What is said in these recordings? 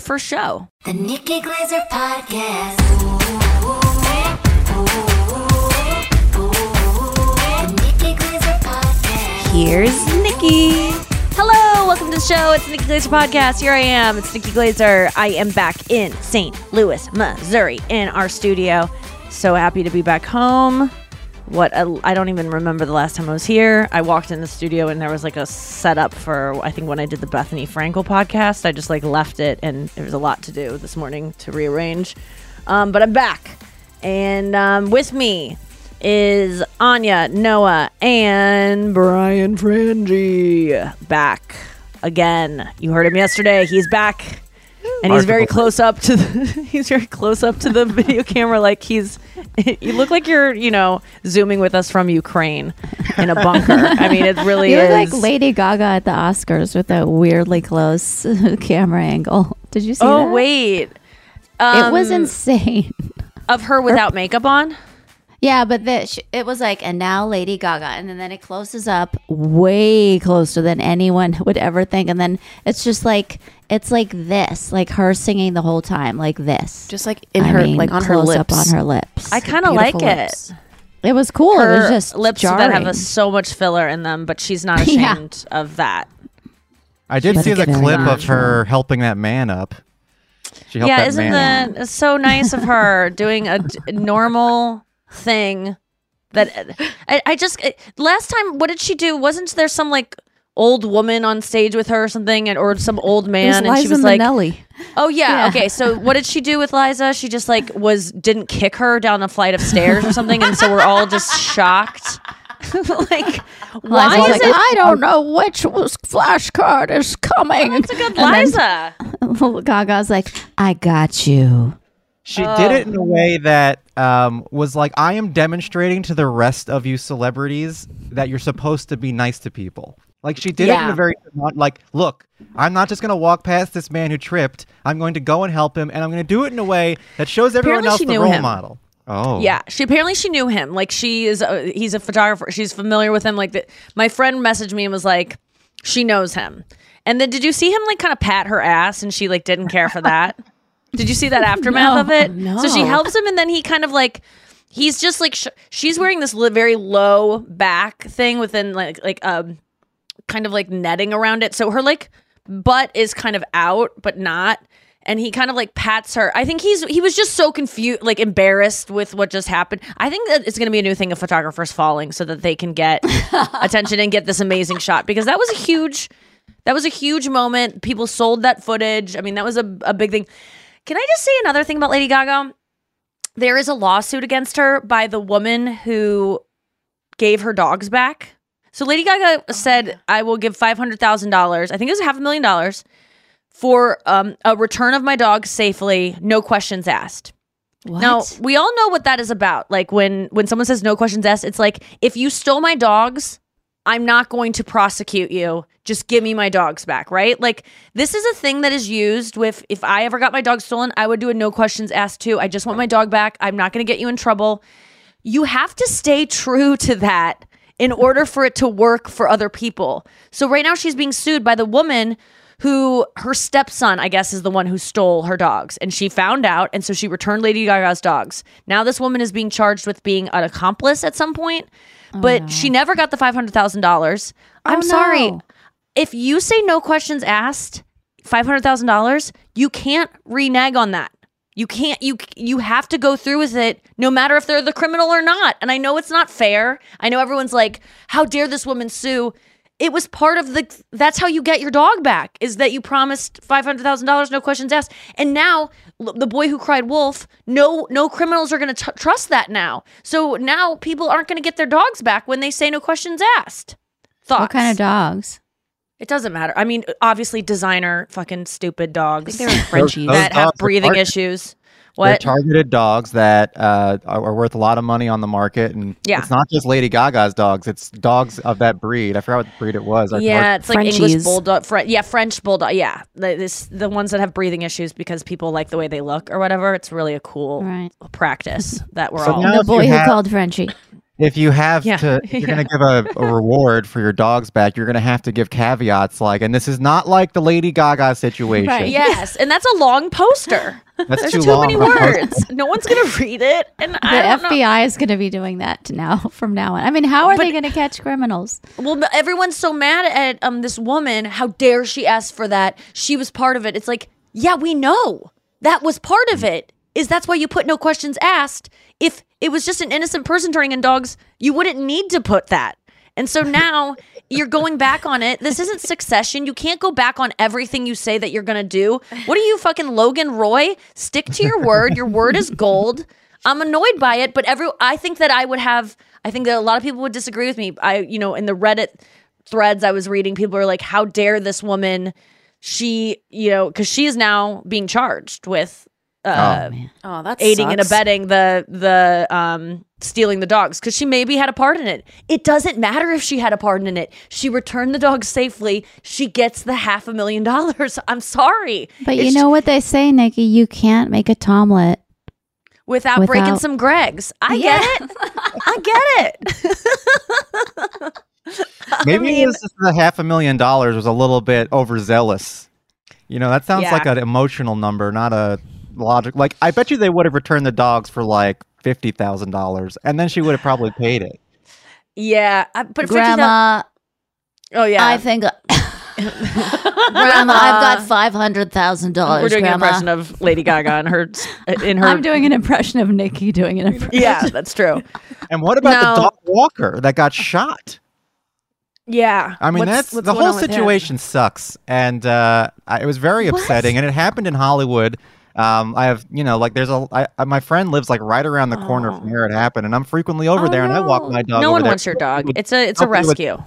first show. The Nikki Glazer Podcast. The Nikki Glazer Podcast. Here's Nikki. Hello, welcome to the show. It's the Nikki Glazer Podcast. Here I am. It's Nikki Glazer. I am back in St. Louis, Missouri, in our studio. So happy to be back home. I don't even remember the last time I was here. I walked in the studio and there was like a setup for, I think when I did the Bethany Frankel podcast, I just like left it and there was a lot to do this morning to rearrange. But I'm back. And with me is Anya, Noah, and Brian Frange. Back again. You heard him yesterday. He's back. And he's very close up to the video camera, like you look like you're, zooming with us from Ukraine in a bunker. I mean, it really is. You look like Lady Gaga at the Oscars with that weirdly close camera angle. Did you see that? Oh, wait. It was insane. Of her without makeup on? Yeah, but it was like, and now Lady Gaga. And then it closes up way closer than anyone would ever think. And then it's just like, it's like this, like her singing the whole time, like this. Just like in on her lips. Up on her lips. I kind of like lips. It. It was cool. Her it was just lips jarring. That have so much filler in them, but she's not ashamed of that. I did see the clip of her helping that man up. Isn't that so nice of her doing a normal thing that I last time, what did she do? Wasn't there some like old woman on stage with her or something, or some old man, and she was like Nelly. Oh yeah, okay, so what did she do with Liza? She just like didn't kick her down a flight of stairs or something, and so we're all just shocked. Like, why is it? I don't know which flashcard is coming. That's a good Liza. Gaga's like, I got you. She did it in a way that was like, I am demonstrating to the rest of you celebrities that you're supposed to be nice to people. Like, she did it in a very, like, look, I'm not just going to walk past this man who tripped. I'm going to go and help him, and I'm going to do it in a way that shows everyone else the role model. Oh. Yeah, she knew him. Like, he's a photographer. She's familiar with him. Like, my friend messaged me and was like, she knows him. And then did you see him, like, kind of pat her ass, and she, like, didn't care for that? Did you see that aftermath of it? No. So she helps him, and then he kind of like, he's just like, she's wearing this very low back thing within like kind of like netting around it. So her like butt is kind of out, but not. And he kind of like pats her. I think he was just so confused, like embarrassed with what just happened. I think that it's going to be a new thing of photographers falling so that they can get attention and get this amazing shot, because that was a huge That was a huge moment. People sold that footage. I mean, that was a big thing. Can I just say another thing about Lady Gaga? There is a lawsuit against her by the woman who gave her dogs back. So Lady Gaga said, I will give $500,000. I think it was $500,000 for a return of my dog safely. No questions asked. What? Now, we all know what that is about. Like when someone says no questions asked, it's like, if you stole my dogs, I'm not going to prosecute you. Just give me my dogs back, right? Like, this is a thing that is used with, if I ever got my dog stolen, I would do a no questions asked too. I just want my dog back. I'm not going to get you in trouble. You have to stay true to that in order for it to work for other people. So right now she's being sued by the woman who, her stepson, I guess, is the one who stole her dogs. And she found out, and so she returned Lady Gaga's dogs. Now this woman is being charged with being an accomplice at some point, but she never got the $500,000. I'm sorry. If you say no questions asked, $500,000, you can't renege on that. You can't, you have to go through with it no matter if they're the criminal or not. And I know it's not fair. I know everyone's like, how dare this woman sue? It was part of that's how you get your dog back, is that you promised $500,000, no questions asked. And now the boy who cried wolf, no criminals are going to trust that now. So now people aren't going to get their dogs back when they say no questions asked. Thoughts? What kind of dogs? It doesn't matter. I mean, obviously, designer fucking stupid dogs. I think they're Frenchies that have breathing issues. What? They're targeted dogs that are worth a lot of money on the market, and it's not just Lady Gaga's dogs. It's dogs of that breed. I forgot what breed it was. It's like Frenchies. English bulldog. French bulldog. Yeah, the ones that have breathing issues because people like the way they look or whatever. It's really a cool practice that we're all. The boy who called Frenchie. If you have to, if you're going to give a reward for your dogs back, you're going to have to give caveats like, and this is not like the Lady Gaga situation. Right, yes, and that's a long poster. There's too many words. No one's going to read it. And the FBI is going to be doing that from now on. I mean, how are they going to catch criminals? Well, everyone's so mad at this woman. How dare she ask for that? She was part of it. It's like, yeah, we know. That was part of it. That's why you put no questions asked. If it was just an innocent person turning in dogs, you wouldn't need to put that. And so now you're going back on it. This isn't Succession. You can't go back on everything you say that you're going to do. What are you, fucking Logan Roy? Stick to your word. Your word is gold. I'm annoyed by it, but I think that a lot of people would disagree with me. In the Reddit threads I was reading, people are like, how dare this woman? She, because she is now being charged with that aiding sucks. And abetting the stealing the dogs, because she maybe had a part in it. It doesn't matter if she had a part in it. She returned the dogs safely. She gets the $500,000. I'm sorry, but you know what they say, Nikki. You can't make a tomlet without breaking some Greggs. I get it. I get it. Maybe this is the $500,000 was a little bit overzealous. That sounds like an emotional number, not a. Logic, like I bet you they would have returned the dogs for like $50,000, and then she would have probably paid it. Yeah, but Grandma. Oh yeah, I think Grandma, I've got $500,000. We're doing an impression of Lady Gaga and her. I'm doing an impression of Nikki doing an impression. Yeah, that's true. And what about the dog walker that got shot? Yeah, I mean that's the whole situation sucks, and it was very upsetting, and it happened in Hollywood. I have, my friend lives like right around the corner from where it happened, and I'm frequently over there, and I walk my dog. No one wants your dog. It's a rescue.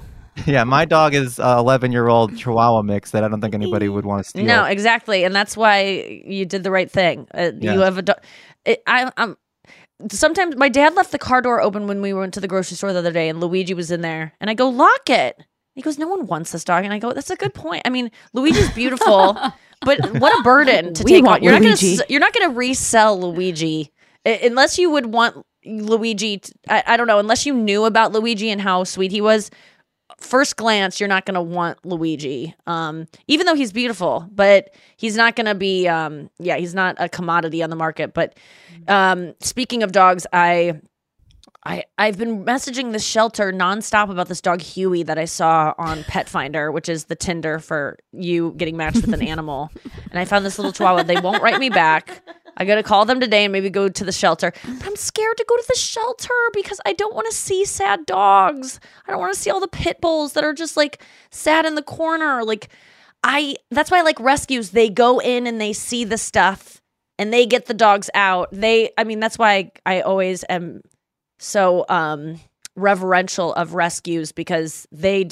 Yeah, my dog is 11-year-old Chihuahua mix that I don't think anybody would want to steal. No, exactly, and that's why you did the right thing. You have a dog. Sometimes my dad left the car door open when we went to the grocery store the other day, and Luigi was in there, and I go, lock it. He goes, no one wants this dog, and I go, that's a good point. I mean, Luigi's beautiful. But what a burden to take on. You're not going to resell Luigi unless you would want Luigi. I don't know. Unless you knew about Luigi and how sweet he was. First glance, you're not going to want Luigi, even though he's beautiful. But he's not going to be. He's not a commodity on the market. But speaking of dogs, I've been messaging the shelter nonstop about this dog Huey that I saw on Pet Finder, which is the Tinder for you getting matched with an animal. And I found this little Chihuahua. They won't write me back. I got to call them today and maybe go to the shelter. But I'm scared to go to the shelter because I don't want to see sad dogs. I don't want to see all the pit bulls that are just like sad in the corner. Like That's why I like rescues. They go in and they see the stuff and they get the dogs out. That's why I always am so reverential of rescues, because they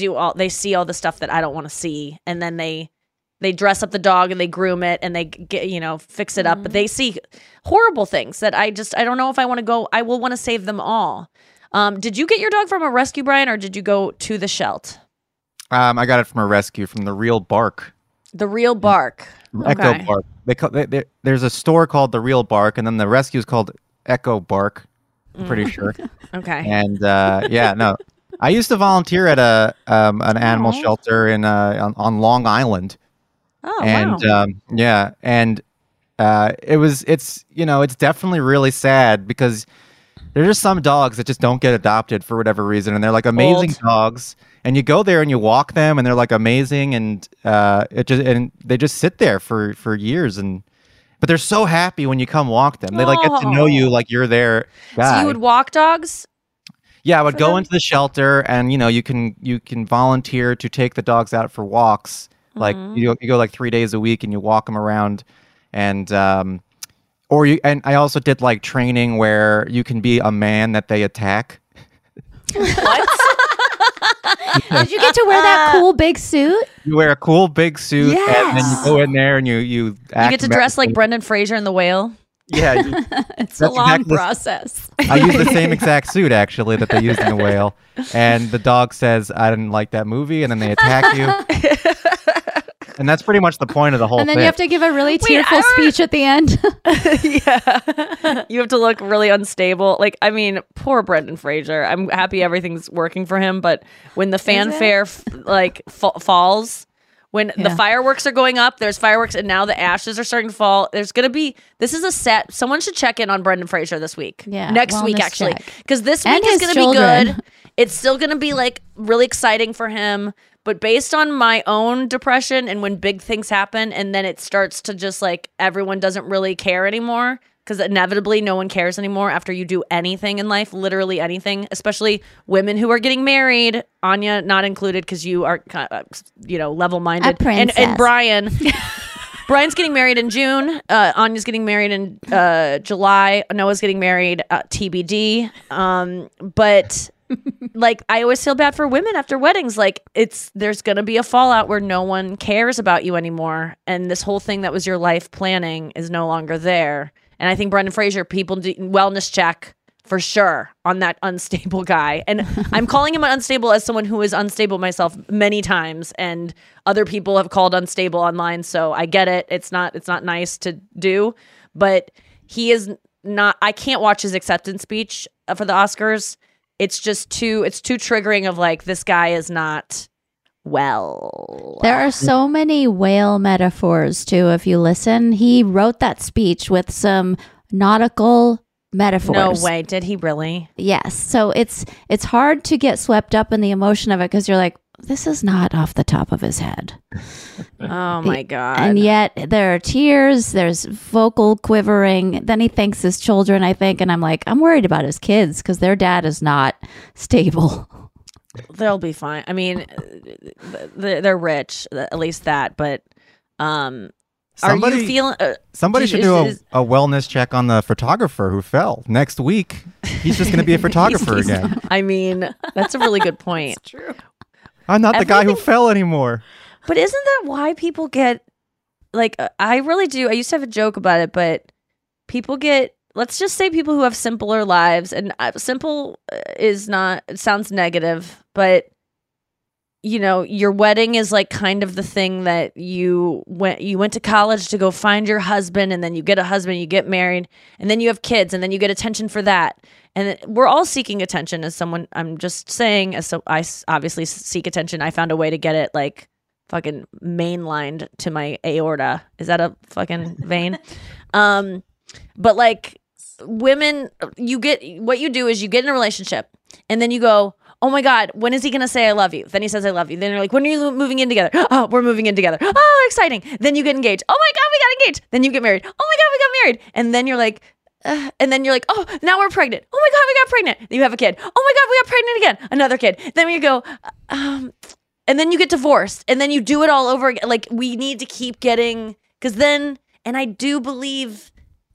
see all the stuff that I don't want to see, and then they dress up the dog and they groom it and they get, fix it up. Mm-hmm. But they see horrible things that I don't know if I want to go. I will want to save them all. Did you get your dog from a rescue, Brian, or did you go to the shelter? I got it from a rescue, from the Real Bark. The Real Bark. Echo Bark. There's a store called the Real Bark, and then the rescue is called Echo Bark. I'm pretty sure. Okay. And I used to volunteer at an animal shelter in on Long Island. Oh, and, wow. It's definitely really sad, because there's just some dogs that just don't get adopted for whatever reason, and they're like amazing dogs, and you go there and you walk them and they're like amazing, and they just sit there for years, but they're so happy when you come walk them. They like get to know you like you're their guy. So you would walk dogs? Yeah, I would go into the shelter, and you can volunteer to take the dogs out for walks. Like you go like 3 days a week and you walk them around, and I also did like training where you can be a man that they attack. What? Did you get to wear that cool big suit? You wear a cool big suit, yes. And then you go in there and you get to dress like Brendan Fraser in The Whale. Yeah, it's a long process. I use the same exact suit actually that they used in The Whale, and the dog says, "I didn't like that movie," and then they attack you. And that's pretty much the point of the whole thing. And then you have to give a really tearful speech at the end. Yeah. You have to look really unstable. Poor Brendan Fraser. I'm happy everything's working for him, but when the fanfare falls, when the fireworks are going up, there's fireworks, and now the ashes are starting to fall. This is a set. Someone should check in on Brendan Fraser this week. Yeah. Next week, actually. Because this week is going to be good. It's still going to be really exciting for him. But based on my own depression and when big things happen, and then it starts to just everyone doesn't really care anymore, because inevitably no one cares anymore after you do anything in life, literally anything, especially women who are getting married, Anya not included, because you are level-minded. And Brian. Brian's getting married in June. Anya's getting married in July. Noah's getting married TBD. But... I always feel bad for women after weddings. There's going to be a fallout where no one cares about you anymore. And this whole thing that was your life planning is no longer there. And I think Brendan Fraser, people do wellness check for sure on that unstable guy. And I'm calling him unstable as someone who is unstable myself many times. And other people have called unstable online. So I get it. It's not nice to do, but he is not, I can't watch his acceptance speech for the Oscars. It's just too triggering of this guy is not well. There are so many whale metaphors too, if you listen. He wrote that speech with some nautical metaphors. No way, did he really? Yes. So it's hard to get swept up in the emotion of it, because you're like, this is not off the top of his head. Oh my God. And yet there are tears, there's vocal quivering. Then he thanks his children, I think. And I'm worried about his kids, because their dad is not stable. They'll be fine. I mean, they're rich, at least that. But somebody, are you feeling? Somebody should do a wellness check on the photographer who fell next week. He's just going to be a photographer again. I mean, that's a really good point. It's true. I'm not the guy who fell anymore. But isn't that why people get, I really do. I used to have a joke about it, but people get, let's just say people who have simpler lives, and simple is not, it sounds negative, but your wedding is kind of the thing that you went to college to go find your husband, and then you get a husband, you get married, and then you have kids, and then you get attention for that. And we're all seeking attention as someone, I'm just saying, I obviously seek attention. I found a way to get it fucking mainlined to my aorta. Is that a fucking vein? But women, what you do is you get in a relationship, and then you go, oh my God, when is he going to say I love you? Then he says I love you. Then you're like, when are you moving in together? Oh, we're moving in together. Oh, exciting. Then you get engaged. Oh my God, we got engaged. Then you get married. Oh my God, we got married. And then you're oh, now we're pregnant. Oh my God, we got pregnant. You have a kid. Oh my God, we got pregnant again. Another kid. Then you go, And then you get divorced. And then you do it all over again. Like, we need to keep getting, because then, and I do believe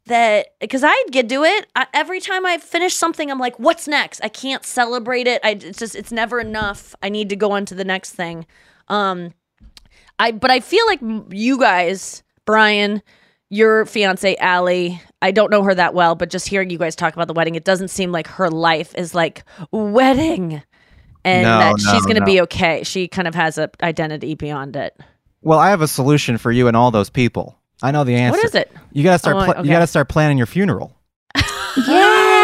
that, because I get do it. Every time I finish something, I'm like, what's next? I can't celebrate it. It's just, it's never enough. I need to go on to the next thing. But I feel like you guys, Brian, your fiance, Allie, I don't know her that well, but just hearing you guys talk about the wedding, it doesn't seem like her life is like wedding. And she's going to be okay. She kind of has an identity beyond it. Well, I have a solution for you and all those people. I know the answer. What is it? You got to start. You got to start planning your funeral. Yeah.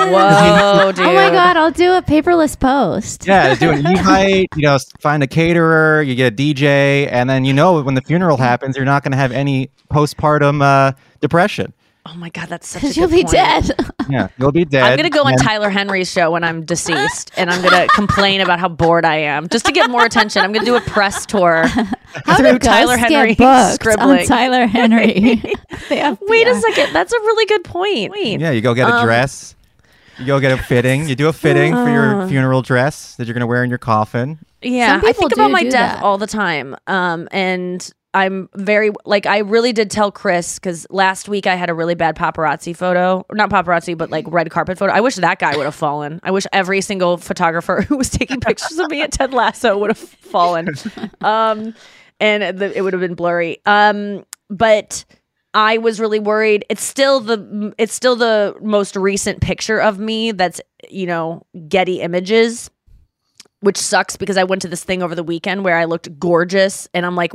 Whoa, dude. Oh my God! I'll do a paperless post. Yeah, do an invite. You know, find a caterer. You get a DJ, and then you know when the funeral happens, you're not going to have any postpartum depression. Oh my God, that's such a good point. You'll be dead. Yeah, you'll be dead. I'm going to go on Tyler Henry's show when I'm deceased, and I'm going to complain about how bored I am. Just to get more attention, I'm going to do a press tour through Tyler Henry scribbling. Tyler Henry. Wait a second. That's a really good point. Yeah, you go get a dress. You go get a fitting. You do a fitting for your funeral dress that you're going to wear in your coffin. Yeah, I think about my death all the time. And I'm very, like, I really did tell Chris, because last week I had a really bad paparazzi photo. Not paparazzi, but like red carpet photo. I wish that guy would have fallen. I wish every single photographer who was taking pictures of me at Ted Lasso would have fallen. And it would have been blurry. But I was really worried. It's still the most recent picture of me that's, you know, Getty Images. Which sucks, because I went to this thing over the weekend where I looked gorgeous, and I'm like,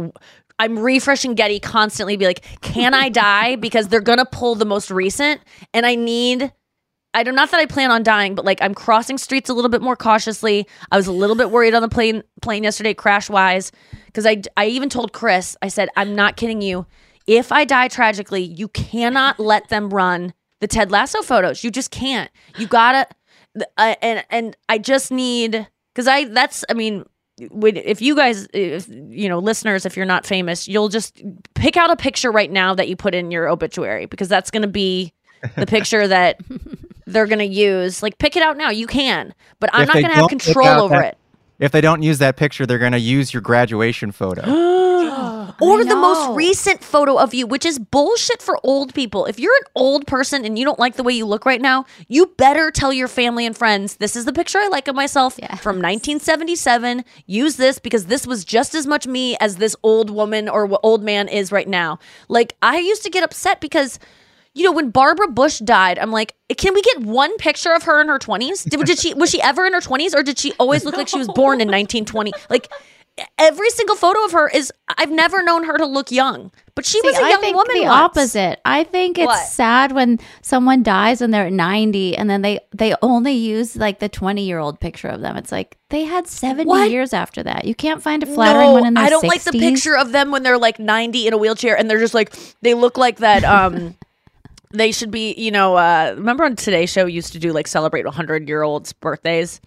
I'm refreshing Getty constantly, be like, can I die? Because they're going to pull the most recent, and not that I plan on dying, but like, I'm crossing streets a little bit more cautiously. I was a little bit worried on the plane yesterday, crash-wise, because I even told Chris, I said, I'm not kidding you. If I die tragically, you cannot let them run the Ted Lasso photos. You just can't. You gotta, and I just need, because if you guys, you know, listeners, if you're not famous, you'll just pick out a picture right now that you put in your obituary, because that's going to be the picture that they're going to use. Like, pick it out now. You can. But I'm not going to have control over it. If they don't use that picture, they're going to use your graduation photo. Or the most recent photo of you, which is bullshit for old people. If you're an old person and you don't like the way you look right now, you better tell your family and friends, this is the picture I like of myself from 1977. Use this, because this was just as much me as this old woman or old man is right now. Like, I used to get upset because, you know, when Barbara Bush died, I'm like, can we get one picture of her in her 20s? Was she ever in her 20s, or did she always look like she was born in 1920? Like, every single photo of her is, I've never known her to look young, but she was a young woman. I think the opposite. I think it's sad when someone dies and they're 90, and then they only use like the 20-year-old picture of them. It's like, they had 70 years after that. You can't find a flattering one in their 60s. I don't like the picture of them when they're like 90 in a wheelchair, and they're just like, they look like that. They should be, you know, remember on Today's Show used to do like celebrate 100-year-olds' birthdays?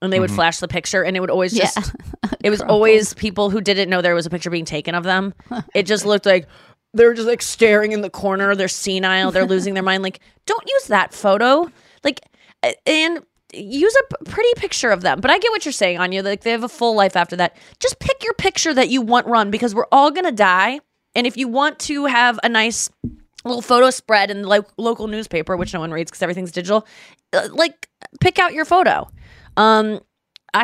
And they would flash the picture, and it would always just, it was always people who didn't know there was a picture being taken of them. It just looked like they're just like staring in the corner. They're senile. They're losing their mind. Like, don't use that photo. Like, and use a pretty picture of them. But I get what you're saying, Anya. Like, they have a full life after that. Just pick your picture that you want run, because we're all going to die. And if you want to have a nice little photo spread in the local newspaper, which no one reads because everything's digital, like, pick out your photo. I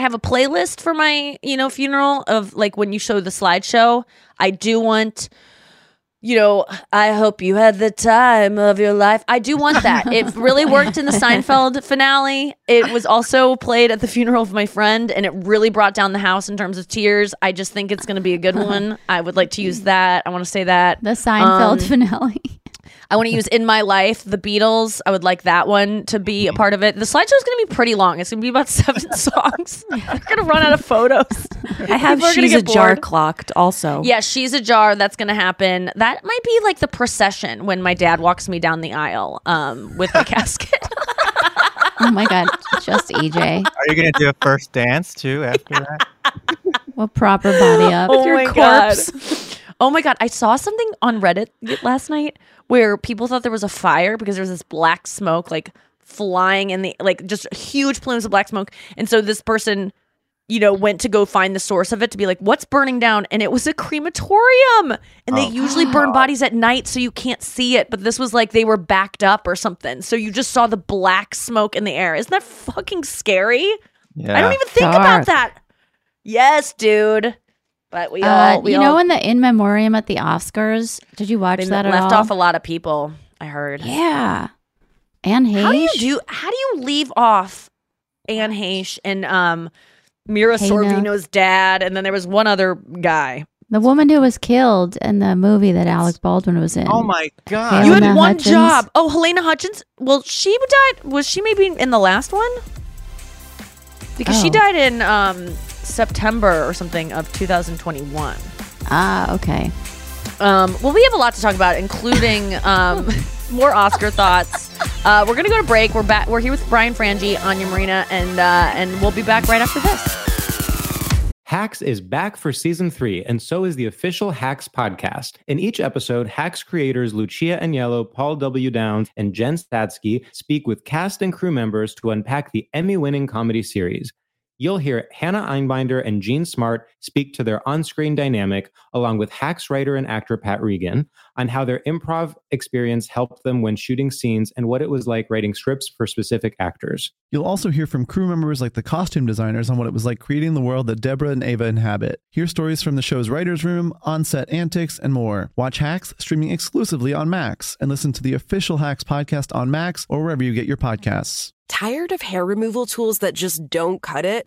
have a playlist for my, you know, funeral of like when you show the slideshow. I do want, you know, I hope you had the time of your life. I do want that. It really worked in the Seinfeld finale. It was also played at the funeral of my friend, and it really brought down the house in terms of tears. I just think it's going to be a good one. I would like to use that. I want to say that. The Seinfeld finale. I want to use In My Life, the Beatles. I would like that one to be a part of it. The slideshow is going to be pretty long. It's going to be about 7 songs. We're going to run out of photos. I have She's a Jar clocked also. Yeah, She's a Jar. That's going to happen. That might be like the procession when my dad walks me down the aisle with my casket. Oh, my God. Just EJ. Are you going to do a first dance, too, after that? Well, proper body up. Oh, my corpse. God. Oh, my God. I saw something on Reddit last night where people thought there was a fire because there was this black smoke, like, flying in the, like, just huge plumes of black smoke. And so this person you know, went to go find the source of it to be like, what's burning down? And it was a crematorium. And they usually burn bodies at night, so you can't see it. But this was like they were backed up or something. So you just saw the black smoke in the air. Isn't that fucking scary? Yeah. I don't even think about that. Yes, dude. But we all, you know, in the In Memoriam at the Oscars, did you watch that at all? Left off a lot of people, I heard. Yeah. Anne Heche. How do you leave off Anne Heche and Mira Sorvino's dad, and then there was one other guy. The woman who was killed in the movie that Alec Baldwin was in. Oh my God. Helena you had one Hutchins. Job. Oh, Helena Hutchins. Well, she died. Was she maybe in the last one? Because she died in September or something of 2021. Ah, okay. Well, we have a lot to talk about, including more Oscar thoughts. We're going to go to break. We're back. We're here with Brian Frange, Anya Marina, and we'll be back right after this. Hacks is back for season 3, and so is the official Hacks podcast. In each episode, Hacks creators Lucia Aniello, Paul W. Downs, and Jen Statsky speak with cast and crew members to unpack the Emmy-winning comedy series. You'll hear Hannah Einbinder and Jean Smart speak to their on-screen dynamic, along with Hacks writer and actor Pat Regan, on how their improv experience helped them when shooting scenes and what it was like writing scripts for specific actors. You'll also hear from crew members like the costume designers on what it was like creating the world that Deborah and Ava inhabit. Hear stories from the show's writer's room, on-set antics, and more. Watch Hacks, streaming exclusively on Max, and listen to the official Hacks podcast on Max or wherever you get your podcasts. Tired of hair removal tools that just don't cut it?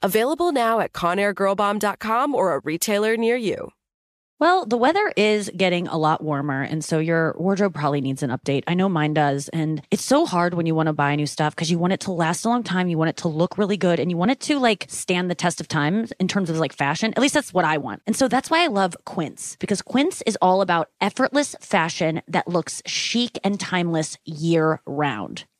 Available now at ConairGirlBomb.com or a retailer near you. Well, the weather is getting a lot warmer, and so your wardrobe probably needs an update. I know mine does, and it's so hard when you want to buy new stuff because you want it to last a long time, you want it to look really good, and you want it to, like, stand the test of time in terms of, like, fashion. At least that's what I want. And so that's why I love Quince, because Quince is all about effortless fashion that looks chic and timeless year-round.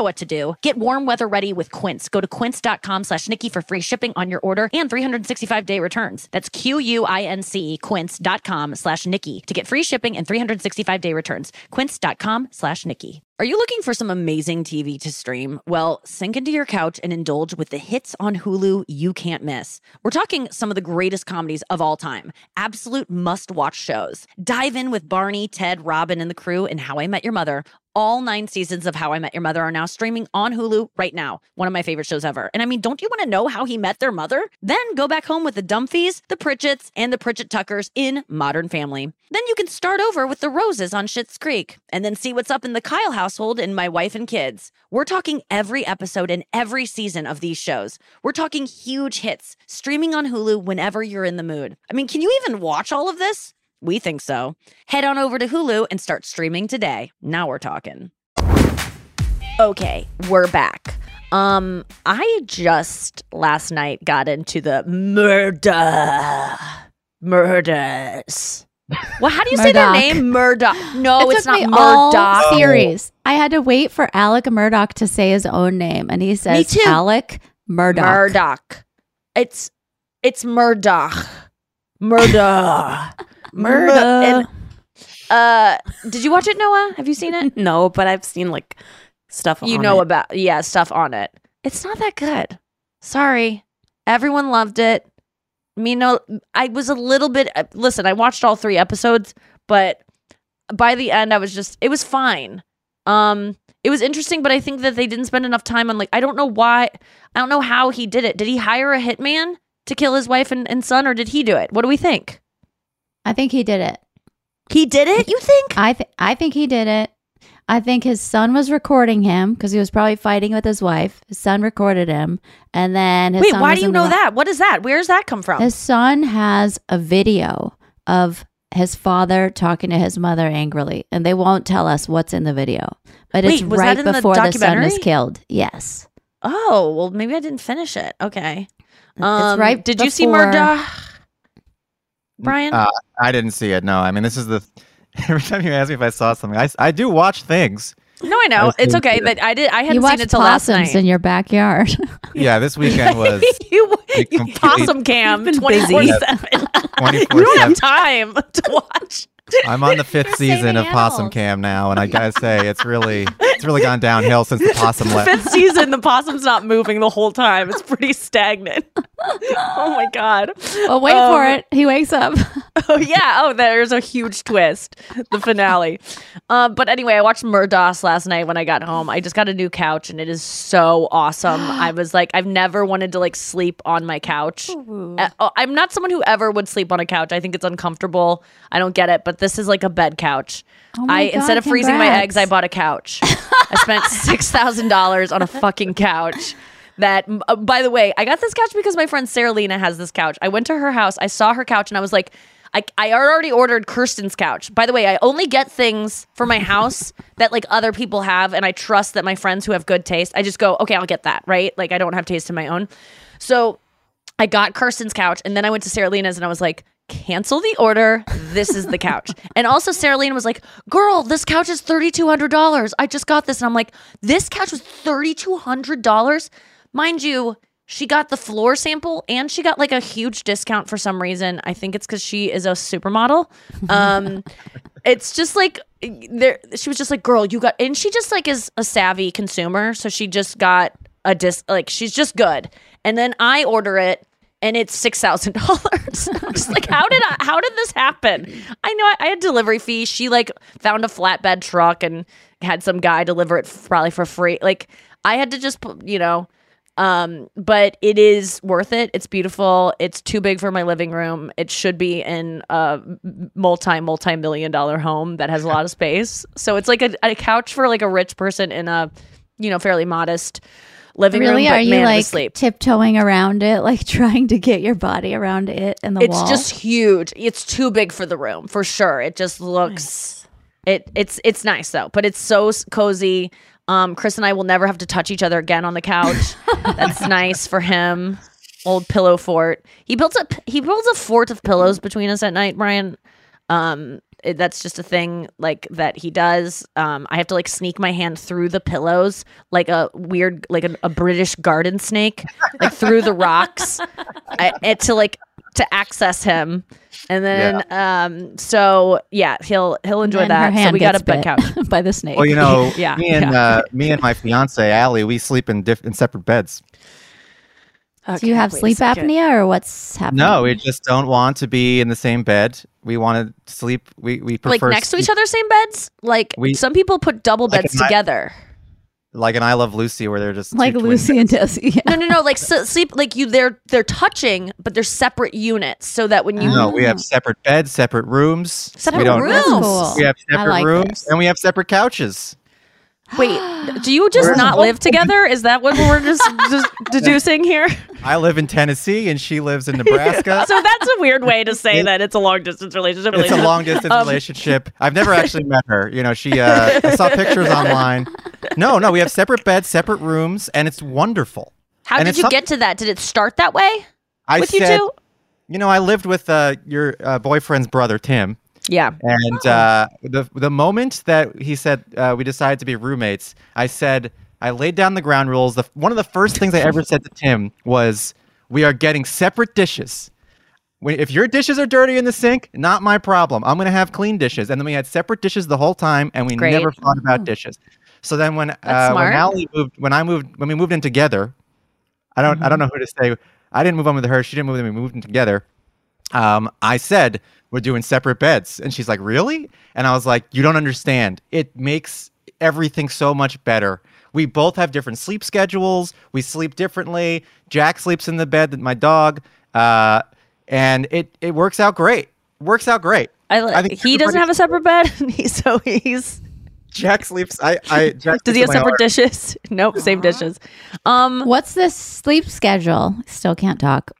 what to do. Get warm weather ready with Quince. Go to quince.com/Nikki for free shipping on your order and 365-day returns. That's Quince, quince.com/Nikki to get free shipping and 365-day returns. Quince.com/Nikki. Are you looking for some amazing TV to stream? Well, sink into your couch and indulge with the hits on Hulu you can't miss. We're talking some of the greatest comedies of all time, absolute must-watch shows. Dive in with Barney, Ted, Robin, and the crew in How I Met Your Mother. All 9 seasons of How I Met Your Mother are now streaming on Hulu right now. One of my favorite shows ever. And I mean, don't you want to know how he met their mother? Then go back home with the Dumfies, the Pritchetts, and the Pritchett Tuckers in Modern Family. Then you can start over with the Roses on Schitt's Creek. And then see what's up in the Kyle household in My Wife and Kids. We're talking every episode and every season of these shows. We're talking huge hits, streaming on Hulu whenever you're in the mood. I mean, can you even watch all of this? We think so. Head on over to Hulu and start streaming today. Now we're talking. Okay, we're back. I just last night got into the murders. Well, how do you say their name? Murdaugh. No, it's not Murdaugh. Series. I had to wait for Alec Murdaugh to say his own name, and he says Alec Murdaugh. It's It's Murdaugh. Murdaugh. Murdaugh. Did you watch it, Noah? Have you seen it? No, but I've seen like stuff on it. You know about, yeah, stuff on it. It's not that good. Sorry. Everyone loved it. Me, no, I was a little bit, listen, I watched all 3 episodes, but by the end I was just, it was fine. It was interesting, but I think that they didn't spend enough time on, like, I don't know why, I don't know how he did it. Did he hire a hitman to kill his wife and son, or did he do it? What do we think? I think he did it. He did it, you think? I think he did it. I think his son was recording him because he was probably fighting with his wife. His son recorded him, and then his son, wait, why do you know that? What is that? Where does that come from? His son has a video of his father talking to his mother angrily, and they won't tell us what's in the video. But wait, it's right before the son is killed. Yes. Oh, well, maybe I didn't finish it. Okay. It's right. Did you see Murdaugh, Brian? I didn't see it. No, I mean, this is the. Every time you ask me if I saw something, I do watch things. No, I know. It's okay. But I hadn't seen it till last night. You watched possums in your backyard. Yeah, this weekend was... you possum cam 24/7. You don't have time to watch. I'm on the 5th season of Possum Cam now, and I gotta say, it's really gone downhill since the possum left. 5th season, the possum's not moving the whole time. It's pretty stagnant. Oh my god! Well, wait for it. He wakes up. Oh yeah. Oh, there's a huge twist. The finale. But anyway, I watched Murdaugh last night when I got home. I just got a new couch, and it is so awesome. I was like, I've never wanted to like sleep on my couch. I'm not someone who ever would sleep on a couch. I think it's uncomfortable. I don't get it, but this is like a bed couch. Oh my God, instead of freezing my eggs, I bought a couch. I spent $6,000 on a fucking couch. That, by the way, I got this couch because my friend Sarah Lena has this couch. I went to her house, I saw her couch, and I was like, I already ordered Kirsten's couch. By the way, I only get things for my house that like other people have, and I trust that my friends who have good taste, I just go, okay, I'll get that, right? Like I don't have taste in my own. So I got Kirsten's couch, and then I went to Sarah Lena's, and I was like, cancel the order. This is the couch. And also Sarah Lena was like, girl, this couch is $3,200. I just got this. And I'm like, this couch was $3,200? Mind you, she got the floor sample and she got like a huge discount for some reason. I think it's because she is a supermodel. It's just like, there. She was just like, girl, you got, and she just like is a savvy consumer. So she just got a like, she's just good. And then I order it. And it's $6,000. I'm just like, how did this happen? I know I had delivery fee. She like found a flatbed truck and had some guy deliver it probably for free. Like I had to just, you know, but it is worth it. It's beautiful. It's too big for my living room. It should be in a multi-million dollar home that has a lot of space. So it's like a couch for like a rich person in a, you know, fairly modest living room, but are you like asleep. Tiptoeing around it, like trying to get your body around it and the wall? It's just huge. It's too big for the room for sure. It just looks nice. It's nice though, but it's so cozy. Chris and I will never have to touch each other again on the couch. That's nice for him. Old pillow fort. He builds a fort of pillows between us at night, Brian. That's just a thing like that he does. I have to like sneak my hand through the pillows like a weird, like a British garden snake, like through the rocks to access him. And then, so yeah, he'll enjoy that. So we got a bed couch by the snake. Well, you know, me and my fiance, Allie, we sleep in separate beds. Okay, do you have sleep apnea or what's happening? No, we just don't want to be in the same bed. We want to sleep. We prefer like next to each other, same beds. Like some people put double beds together. Like an I Love Lucy, where they're just like Lucy and Desi. Yeah. No. Like sleep, like they're touching, but they're separate units. So that when you we have separate beds, separate rooms. We have separate rooms, and we have separate couches. Wait, do you just not live together? Is that what we're just deducing here? I live in Tennessee and she lives in Nebraska. Yeah. So that's a weird way to say that it's a long-distance relationship. It's a long-distance relationship. I've never actually met her. You know, she. I saw pictures online. No, we have separate beds, separate rooms, and it's wonderful. How did you get to that? Did it start that way? I lived with your boyfriend's brother, Tim. Yeah. And the moment that he said we decided to be roommates, I laid down the ground rules. One of the first things I ever said to Tim was, We are getting separate dishes. If your dishes are dirty in the sink, not my problem. I'm going to have clean dishes. And then we had separate dishes the whole time, and we never thought about dishes. So then when we moved in together, I don't know who to say. I didn't move on with her. She didn't move in. We moved in together. I said, we're doing separate beds. And she's like, really? And I was like, you don't understand. It makes everything so much better. We both have different sleep schedules. We sleep differently. Jack sleeps in the bed that my dog, and it works out great. Works out great. I think he doesn't have a separate bed. so he's Jack sleeps. Jack does he have separate dishes? Nope, same dishes. What's this sleep schedule? Still can't talk.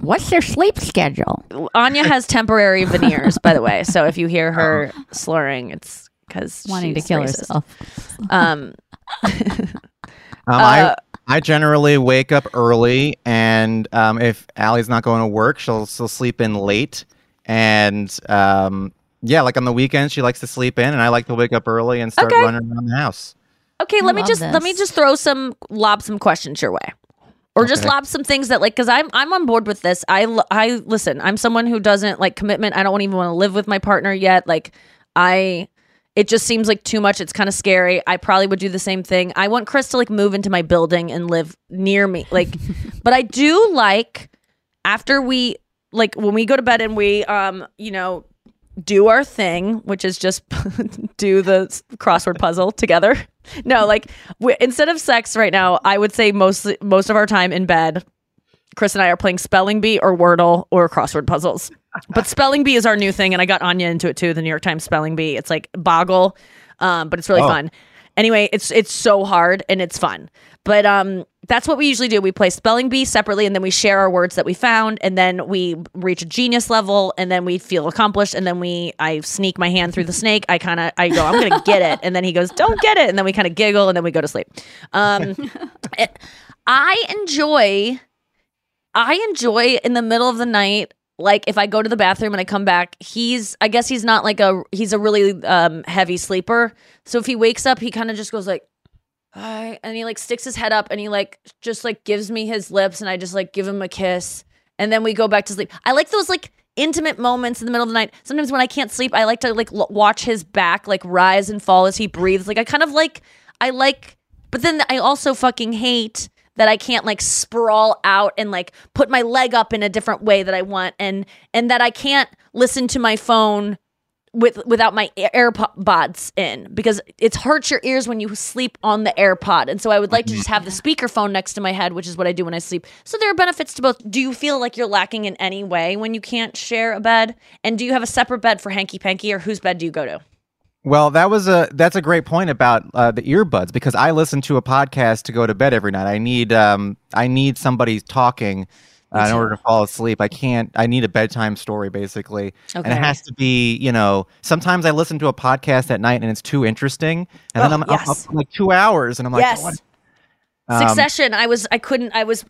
What's their sleep schedule? Anya has temporary veneers, by the way. So if you hear her slurring, it's because wanting to kill herself. I generally wake up early, and if Allie's not going to work, she'll sleep in late. And yeah, like on the weekends, she likes to sleep in, and I like to wake up early and start running around the house. Okay, let me just throw some questions your way. Or just lob some things that, like, because I'm on board with this. I listen. I'm someone who doesn't like commitment. I don't even want to live with my partner yet. Like, it just seems like too much. It's kind of scary. I probably would do the same thing. I want Chris to like move into my building and live near me. Like, but I do like after we like when we go to bed and we you know do our thing, which is just do the crossword puzzle together. No, like instead of sex right now, I would say most of our time in bed, Chris and I are playing spelling bee or Wordle or crossword puzzles. But spelling bee is our new thing, and I got Anya into it too. The New York Times spelling bee. It's like Boggle, but it's really fun. Anyway, it's so hard and it's fun. But that's what we usually do. We play spelling bee separately, and then we share our words that we found, and then we reach a genius level, and then we feel accomplished, and then I sneak my hand through the snake. I go, I'm gonna get it, and then he goes, don't get it, and then we kind of giggle, and then we go to sleep. I enjoy in the middle of the night. Like if I go to the bathroom and I come back, I guess he's not like he's a really heavy sleeper. So if he wakes up, he kind of just goes like, "Hi," and he like sticks his head up and he like just like gives me his lips and I just like give him a kiss and then we go back to sleep. I like those like intimate moments in the middle of the night. Sometimes when I can't sleep, I like to like watch his back like rise and fall as he breathes. Like but then I also fucking hate that I can't like sprawl out and like put my leg up in a different way that I want, and that I can't listen to my phone without my AirPods in because it hurts your ears when you sleep on the AirPod. And so I would like to just have the speakerphone next to my head, which is what I do when I sleep. So there are benefits to both. Do you feel like you're lacking in any way when you can't share a bed? And do you have a separate bed for hanky panky, or whose bed do you go to? Well, that's a great point about the earbuds because I listen to a podcast to go to bed every night. I need somebody talking in order to fall asleep. I need a bedtime story basically, and it has to be sometimes I listen to a podcast at night and it's too interesting, and then I'm up for like 2 hours and I'm like what? Succession. I was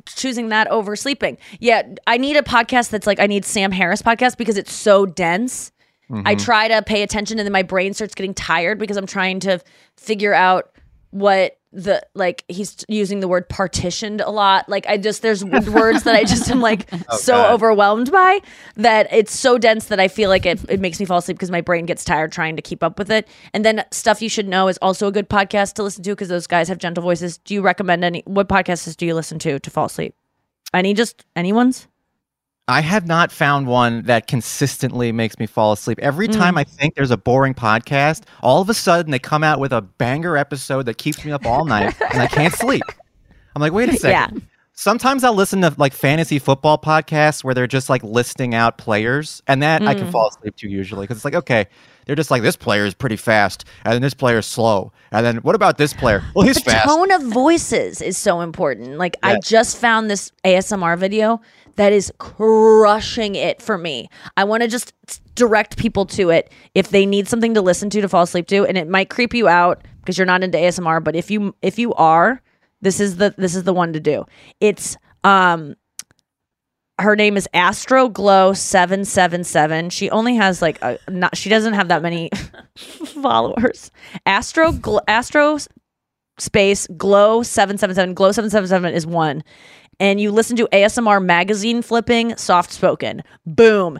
choosing that over sleeping. Yeah, I need a podcast that's like I need Sam Harris podcast because it's so dense. Mm-hmm. I try to pay attention and then my brain starts getting tired because I'm trying to figure out what the, like, he's using the word partitioned a lot. Like there's words that I just am like overwhelmed by that it's so dense that I feel like it makes me fall asleep because my brain gets tired trying to keep up with it. And then Stuff You Should Know is also a good podcast to listen to because those guys have gentle voices. Do you recommend what podcasts do you listen to fall asleep? Any ones? I have not found one that consistently makes me fall asleep. Every time I think there's a boring podcast, all of a sudden they come out with a banger episode that keeps me up all night and I can't sleep. I'm like, wait a second. Yeah. Sometimes I'll listen to like fantasy football podcasts where they're just like listing out players and that I can fall asleep to usually because it's like, okay, they're just like, this player is pretty fast and then this player is slow. And then what about this player? Well, he's fast. The tone of voices is so important. Like I just found this ASMR video that is crushing it for me. I want to just direct people to it if they need something to listen to fall asleep to, and it might creep you out because you're not into ASMR, but if you are, this is the one to do. It's her name is AstroGlow777. She only has like she doesn't have that many followers. Astro Space Glow 777 is one. and you listen to ASMR magazine flipping, soft spoken. Boom.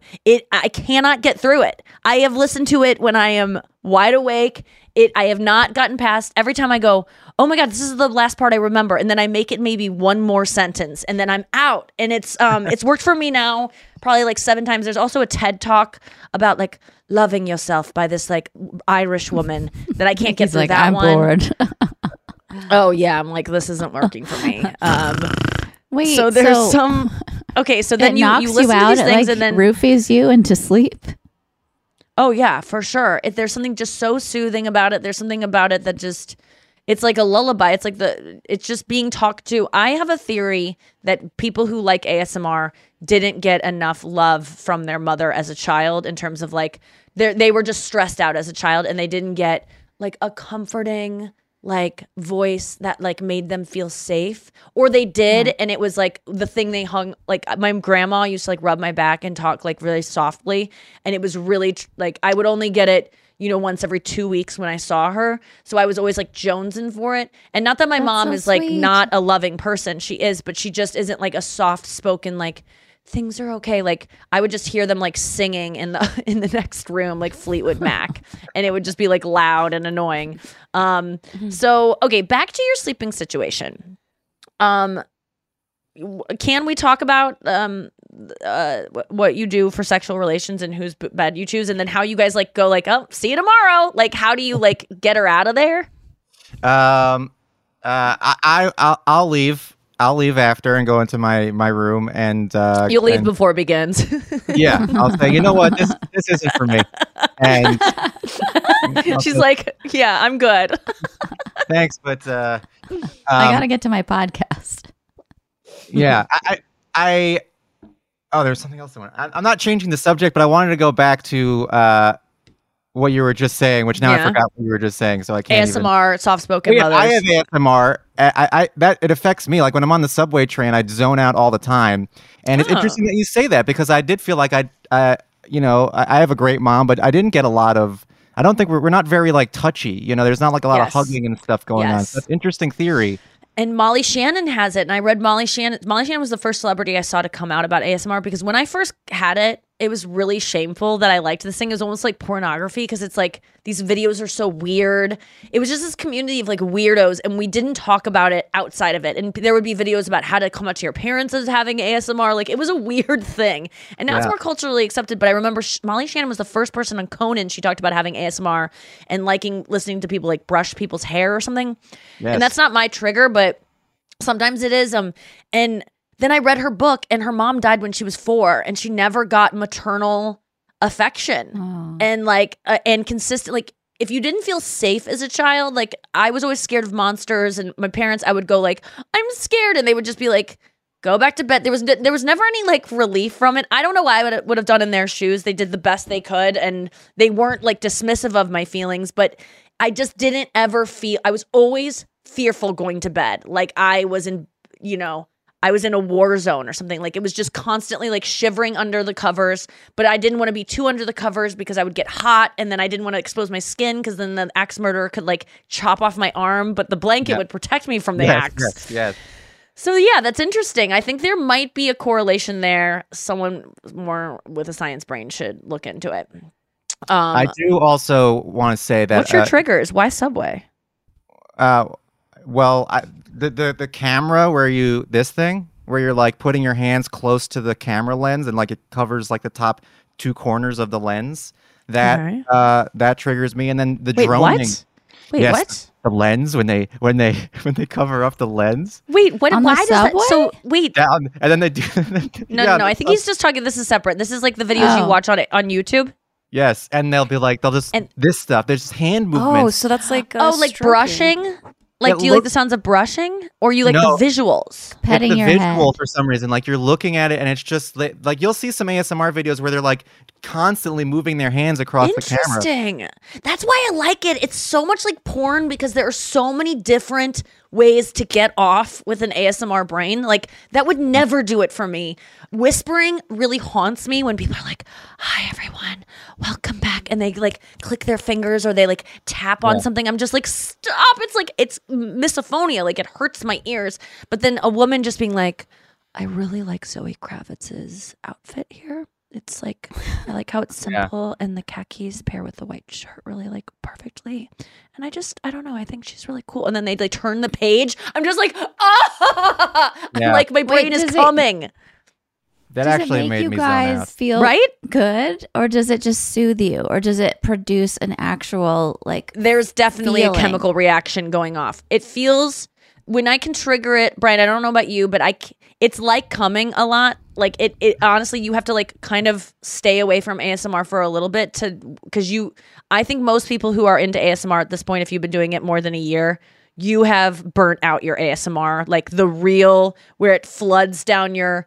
I cannot get through it. I have listened to it when I am wide awake. I have not gotten past. Every time I go, oh my God, this is the last part I remember. And then I make it maybe one more sentence and then I'm out. And it's worked for me now probably like 7 times. There's also a TED talk about like loving yourself by this like Irish woman that I can't get through like, that I'm one. I'm bored. Oh yeah. I'm like, this isn't working for me. Wait, so there's some, okay. So then you listen you out, to these things like, and then roofies you into sleep. Oh yeah, for sure. If there's something just so soothing about it, there's something about it that just, it's like a lullaby. It's like it's just being talked to. I have a theory that people who like ASMR didn't get enough love from their mother as a child in terms of like, they were just stressed out as a child and they didn't get like a comforting like voice that like made them feel safe, or they did and it was like the thing they hung, like my grandma used to like rub my back and talk like really softly, and it was really like I would only get it, you know, once every 2 weeks when I saw her, so I was always like jonesing for it. And not that my mom is like not a loving person, she is, but she just isn't like a soft spoken like things are okay. Like I would just hear them like singing in the next room, like Fleetwood Mac, and it would just be like loud and annoying. So, okay, back to your sleeping situation. Can we talk about what you do for sexual relations and whose bed you choose, and then how you guys like go like, oh, see you tomorrow. Like, how do you like get her out of there? I'll leave. I'll leave after and go into my room and you'll leave before it begins. Yeah, I'll say, you know what, this isn't for me. And she's like, yeah, I'm good. Thanks, but I gotta get to my podcast. Yeah, I there's something else I want. I'm not changing the subject, but I wanted to go back to what you were just saying, which now I forgot what you were just saying, so I can't. ASMR, soft-spoken mothers. I have ASMR. That it affects me. Like when I'm on the subway train, I zone out all the time. And it's interesting that you say that, because I did feel like I have a great mom, but I didn't get a lot of. I don't think we're not very like touchy. You know, there's not like a lot of hugging and stuff going on. So that's an interesting theory. And Molly Shannon has it, and I read Molly Shannon. Molly Shannon was the first celebrity I saw to come out about ASMR, because when I first had it, it was really shameful that I liked this thing. It was almost like pornography, because it's like these videos are so weird. It was just this community of like weirdos, and we didn't talk about it outside of it. And there would be videos about how to come out to your parents as having ASMR. Like it was a weird thing, and now it's more culturally accepted. But I remember Molly Shannon was the first person on Conan. She talked about having ASMR and liking listening to people like brush people's hair or something. Yes. And that's not my trigger, but sometimes it is. And then I read her book, and her mom died when she was 4, and she never got maternal affection and like and consistent. Like if you didn't feel safe as a child, like I was always scared of monsters, and my parents, I would go like, I'm scared, and they would just be like, go back to bed. There was never any like relief from it. I don't know why I would have done in their shoes. They did the best they could, and they weren't like dismissive of my feelings, but I just didn't ever feel. I was always fearful going to bed, like I was in, you know, I was in a war zone or something. Like it was just constantly like shivering under the covers, but I didn't want to be too under the covers because I would get hot, and then I didn't want to expose my skin because then the axe murderer could like chop off my arm, but the blanket would protect me from the axe. Yes. So yeah, that's interesting. I think there might be a correlation there. Someone more with a science brain should look into it. I do also want to say that. What's your triggers? Why subway? Well, the camera where you, this thing, where you're like putting your hands close to the camera lens and like it covers like the top 2 corners of the lens, that that triggers me. And then the droning. What? Wait, yes, what? The lens when they cover up the lens. Wait, what? Why does that? So wait. Down, and then they do. No. I think he's just talking. This is separate. This is like the videos you watch on YouTube. Yes, and they'll be like this stuff. There's just hand movements. Oh, so that's like like brushing. Like, do you like the sounds of brushing, or you like the visuals? Petting your head. It's the visual for some reason. Like, you're looking at it, and it's just like you'll see some ASMR videos where they're like constantly moving their hands across the camera. Interesting. That's why I like it. It's so much like porn, because there are so many different ways to get off with an ASMR brain. Like, that would never do it for me. Whispering really haunts me when people are like, hi, everyone, welcome back. And they like click their fingers, or they like tap on something. I'm just like, stop. It's like, it's misophonia. Like, it hurts my ears. But then a woman just being like, I really like Zoe Kravitz's outfit here. It's like, I like how it's simple and the khakis pair with the white shirt really like perfectly. And I just, I don't know. I think she's really cool. And then they like turn the page. I'm just like, ah! Yeah. I'm like, my brain is coming. That actually made me zone out. Does it make you guys feel good? Or does it just soothe you? Or does it produce an actual like There's definitely feeling. A chemical reaction going off. It feels, when I can trigger it, Brian, I don't know about you, but it's like coming a lot. Like it honestly, you have to like kind of stay away from ASMR for a little bit I think most people who are into ASMR at this point, if you've been doing it more than a year, you have burnt out your ASMR, like the real, where it floods down your,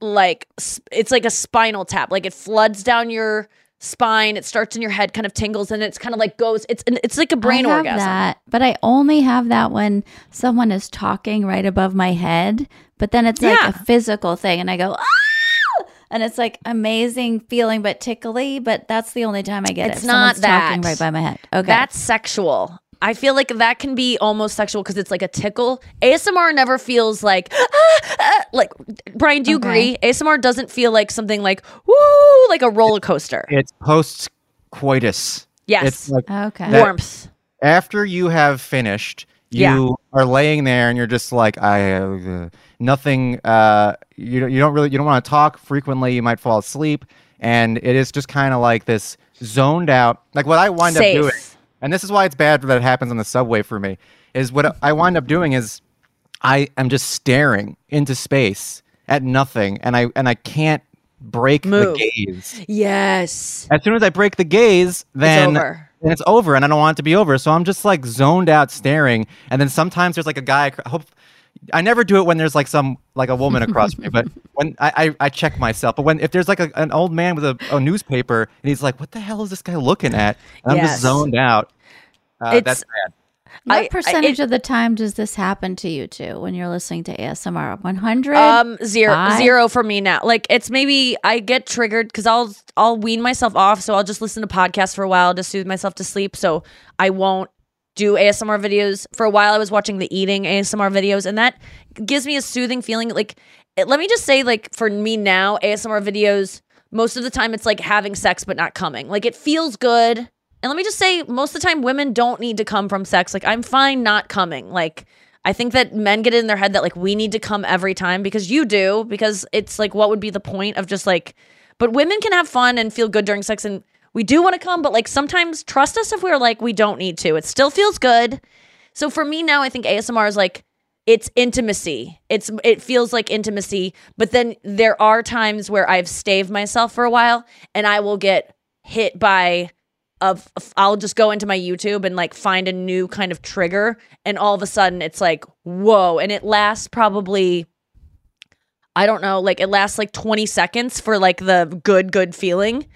like, it's like a spinal tap. Like it floods down your spine. It starts in your head, kind of tingles, and it's kind of like goes. It's like a brain orgasm. That, but I only have that when someone is talking right above my head. But then it's like a physical thing, and I go, ah! And it's like amazing feeling, but tickly. But that's the only time I get it. It's not that talking right by my head. Okay, that's sexual. I feel like that can be almost sexual because it's like a tickle. ASMR never feels like, like, Brian, do you agree? ASMR doesn't feel like something like, woo, like a roller coaster. It's post-coitus. Yes. It's like warmth. After you have finished, you are laying there and you're just like, you don't want to talk frequently. You might fall asleep. And it is just kind of like this zoned out, like what I wind up doing. And this is why it's bad that it happens on the subway for me, is what I wind up doing is I am just staring into space at nothing, and I can't break the gaze. Yes. As soon as I break the gaze, then it's over, and I don't want it to be over. So I'm just like zoned out staring, and then sometimes there's like a guy. I never do it when there's like a woman across me, but when I check myself. But if there's like an old man with a newspaper and he's like, what the hell is this guy looking at? And I'm just zoned out. That's bad. What percentage of the time does this happen to you two when you're listening to ASMR? 100? Zero for me now. Like it's maybe I get triggered because I'll wean myself off. So I'll just listen to podcasts for a while to soothe myself to sleep. So I won't do ASMR videos. For a while I was watching the eating ASMR videos, and that gives me a soothing feeling. Like let me just say, like, for me now, ASMR videos, most of the time it's like having sex but not coming. Like it feels good. And let me just say, most of the time women don't need to come from sex. Like I'm fine not coming. Like I think that men get it in their head that like we need to come every time because you do, because it's like, what would be the point of just like, but women can have fun and feel good during sex, and we do want to come, but like sometimes trust us if we're like, we don't need to. It still feels good. So for me now, I think ASMR is like, it's intimacy. It feels like intimacy. But then there are times where I've staved myself for a while and I will get hit by I'll just go into my YouTube and like find a new kind of trigger. And all of a sudden it's like, whoa. And it lasts probably, I don't know, like it lasts like 20 seconds for like the good feeling.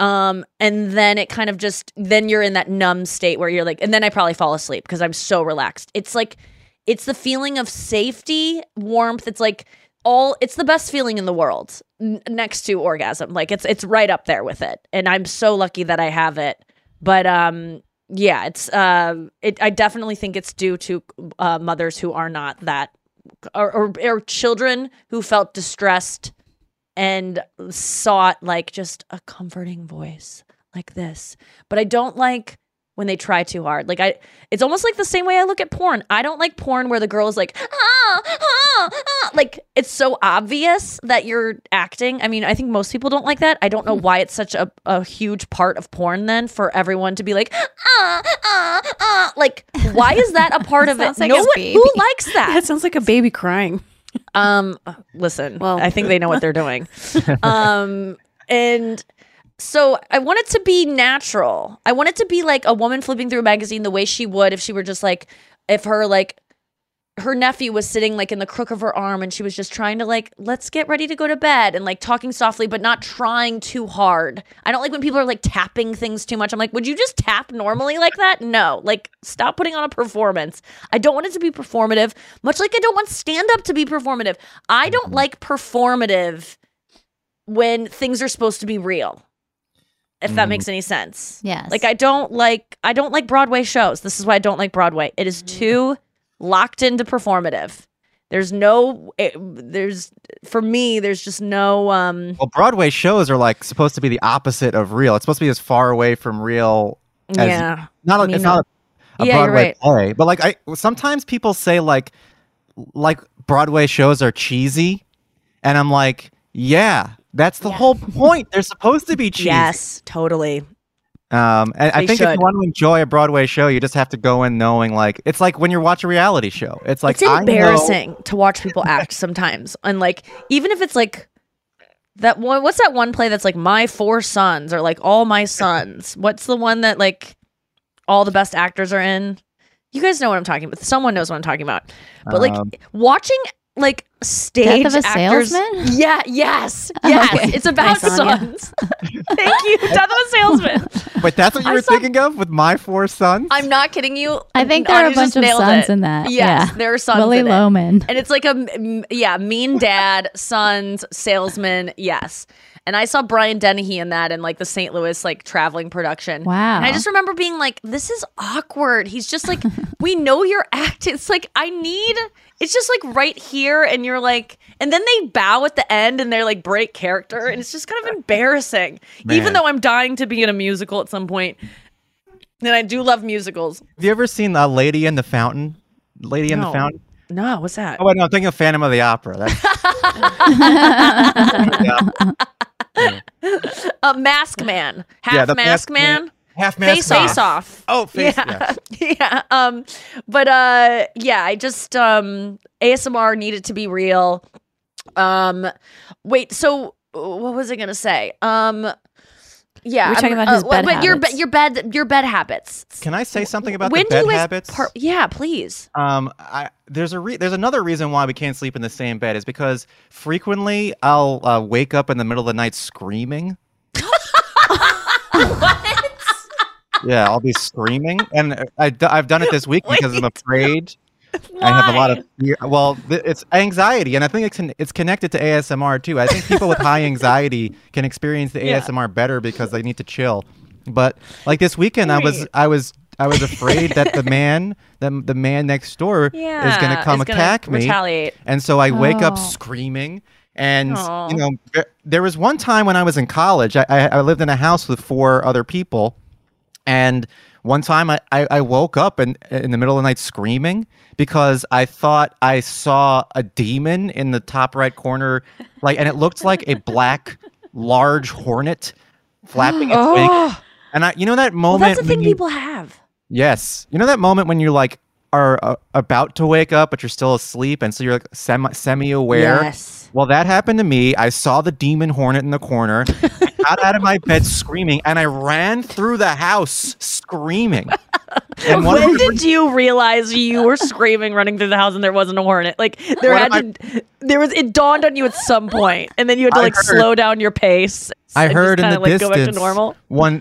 And then it kind of just, then you're in that numb state where you're like, and then I probably fall asleep because I'm so relaxed. It's like, it's the feeling of safety, warmth. It's like it's the best feeling in the world next to orgasm. Like it's right up there with it. And I'm so lucky that I have it. But, yeah, I definitely think it's due to, mothers who are not that, or children who felt distressed and sought like just a comforting voice like this. But I don't like when they try too hard. Like it's almost like the same way I look at porn. I don't like porn where the girl is like, ah, ah, ah. Like it's so obvious that you're acting. I mean, I think most people don't like that. I don't know why it's such a huge part of porn then for everyone to be like, ah, ah, ah. Like why is that a part of it? Like no one who likes that. That sounds like a baby crying. Listen, well, I think they know what they're doing. And so I want it to be natural. I want it to be like a woman flipping through a magazine the way she would if she were just like, if her like, her nephew was sitting like in the crook of her arm and she was just trying to like, let's get ready to go to bed, and like talking softly, but not trying too hard. I don't like when people are like tapping things too much. I'm like, would you just tap normally like that? No, like stop putting on a performance. I don't want it to be performative, much like I don't want stand up to be performative. I don't like performative when things are supposed to be real. If that makes any sense. Yes. Like I don't like Broadway shows. This is why I don't like Broadway. It is too locked into performative. For me, there's just no... Well, Broadway shows are like supposed to be the opposite of real. It's supposed to be as far away from real as... Yeah. It's not a Broadway play. But like, sometimes people say like Broadway shows are cheesy. And I'm like, yeah, that's the whole point. They're supposed to be cheesy. Yes, totally. And I think if you want to enjoy a Broadway show, you just have to go in knowing, like, it's like when you watch a reality show. It's like, it's embarrassing to watch people act sometimes. And like, even if it's like that one, what's that one play that's like My Four Sons or like All My Sons? What's the one that like all the best actors are in? You guys know what I'm talking about. Someone knows what I'm talking about. But like watching like stage Death of a Salesman? Yeah, yes. Yes. Okay. It's about sons. Thank you. Death of a Salesman. Wait, that's what you were thinking of with My Four Sons? I'm not kidding you. I think there are a bunch of sons in that. Yes, yeah. There are sons Willy in Loman. It. And it's like a mean dad, sons, salesman, yes. And I saw Brian Dennehy in that in like the St. Louis like traveling production. Wow. And I just remember being like, this is awkward. He's just like, we know you're acting. It's like, it's just like right here and you're like, and then they bow at the end and they're like break character. And it's just kind of embarrassing. Man. Even though I'm dying to be in a musical at some point. And I do love musicals. Have you ever seen The Lady in the Fountain? Lady in the Fountain? No, what's that? Oh, wait, no, I'm thinking of Phantom of the Opera. That's... Mask Man. Half Mask Man. Half Mask Face Off. Oh, Face Off. I just ASMR needed to be real. Wait, so what was I gonna say? Yeah, we're talking about his bed habits. Your bed habits. Can I say something about the bed habits? Yeah, please. There's another reason why we can't sleep in the same bed is because frequently I'll wake up in the middle of the night screaming. What? Yeah, I'll be screaming, and I've done it this week because I'm afraid. Why? I have a lot of fear. Well, it's anxiety, and I think it's connected to ASMR too. I think people with high anxiety can experience the ASMR better because they need to chill. But like this weekend, I was afraid that the man next door is going to attack me, retaliate. And so I wake up screaming. And you know, there was one time when I was in college, I lived in a house with four other people, and one time I woke up in the middle of the night screaming because I thought I saw a demon in the top right corner, and it looked like a black large hornet flapping its wings. And you know that moment. That's the thing people have. Yes, you know that moment when you're like are about to wake up, but you're still asleep, and so you're like semi-aware. Yes. Well, that happened to me. I saw the demon hornet in the corner. Got out of my bed screaming, and I ran through the house screaming. And when did you realize you were screaming, running through the house, and there wasn't a hornet? Like it dawned on you at some point, and then you had to slow down your pace. I heard in the distance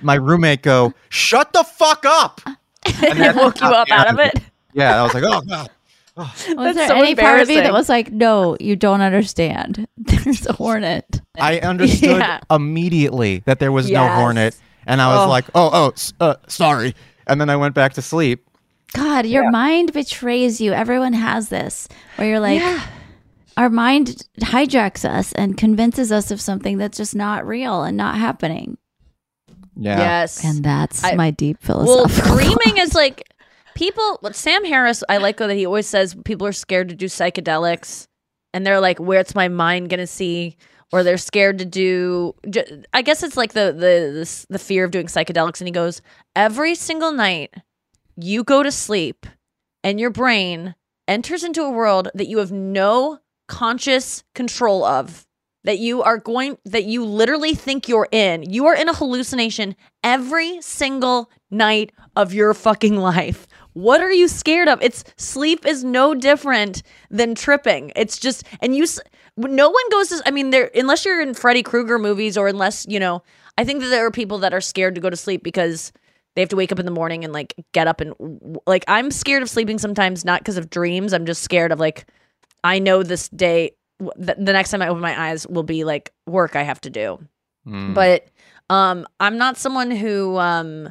my roommate go, "Shut the fuck up!" And it woke you up out of it. Yeah, I was like, "Oh God." Was there any part of you that was like, no, you don't understand? There's a hornet. I understood immediately that there was no hornet, and I was like, sorry. And then I went back to sleep. God, your mind betrays you. Everyone has this, where you're like, our mind hijacks us and convinces us of something that's just not real and not happening. Yeah. Yes. And that's my deep philosophical. Well, dreaming is like... Sam Harris, I like that he always says people are scared to do psychedelics, and they're like, where's my mind going to see? Or they're scared to do, I guess it's like the fear of doing psychedelics. And he goes, every single night you go to sleep and your brain enters into a world that you have no conscious control of, that you literally think you're in. You are in a hallucination every single night of your fucking life. What are you scared of? Sleep is no different than tripping. It's just, no one goes to, unless you're in Freddy Krueger movies or unless, you know, I think that there are people that are scared to go to sleep because they have to wake up in the morning and like get up and like, I'm scared of sleeping sometimes, not because of dreams. I'm just scared of like, I know this day, the next time I open my eyes will be like work I have to do. But I'm not someone who,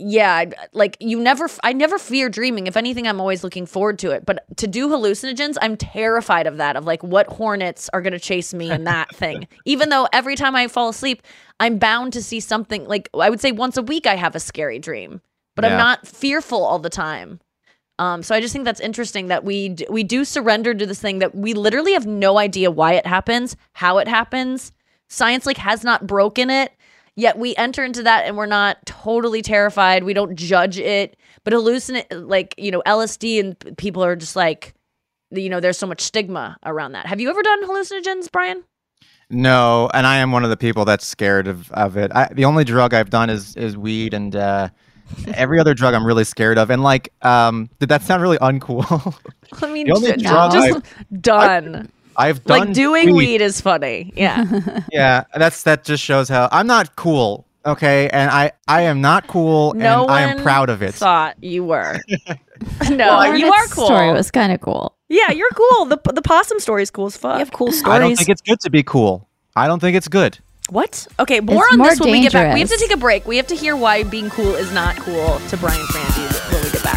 yeah, like I never fear dreaming. If anything, I'm always looking forward to it. But to do hallucinogens, I'm terrified of that, of like what hornets are going to chase me in that thing. Even though every time I fall asleep, I'm bound to see something. Like I would say once a week I have a scary dream, but yeah. I'm not fearful all the time. So I just think that's interesting that we do surrender to this thing that we literally have no idea why it happens, how it happens. Science like has not broken it. Yet we enter into that and we're not totally terrified. We don't judge it. But like, you know, LSD and people are just like, you know, there's so much stigma around that. Have you ever done hallucinogens, Brian? No, and I am one of the people that's scared of it. The only drug I've done is weed, and every other drug I'm really scared of. And like, did that sound really uncool? I mean, I've done like doing weed is funny. Yeah. Yeah. That just shows how I'm not cool. Okay. And I am not cool. No, and I am proud of it. Thought you were. No, well, you are cool. Story was kind of cool. Yeah, you're cool. The possum story is cool as fuck. You have cool stories. I don't think it's good to be cool. I don't think it's good. What? Okay. More on this dangerous. When we get back. We have to take a break. We have to hear why being cool is not cool to Brian Frange when we get back.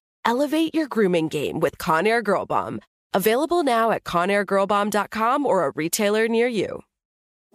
Elevate your grooming game with Conair Girl Bomb. Available now at ConairGirlBomb.com or a retailer near you.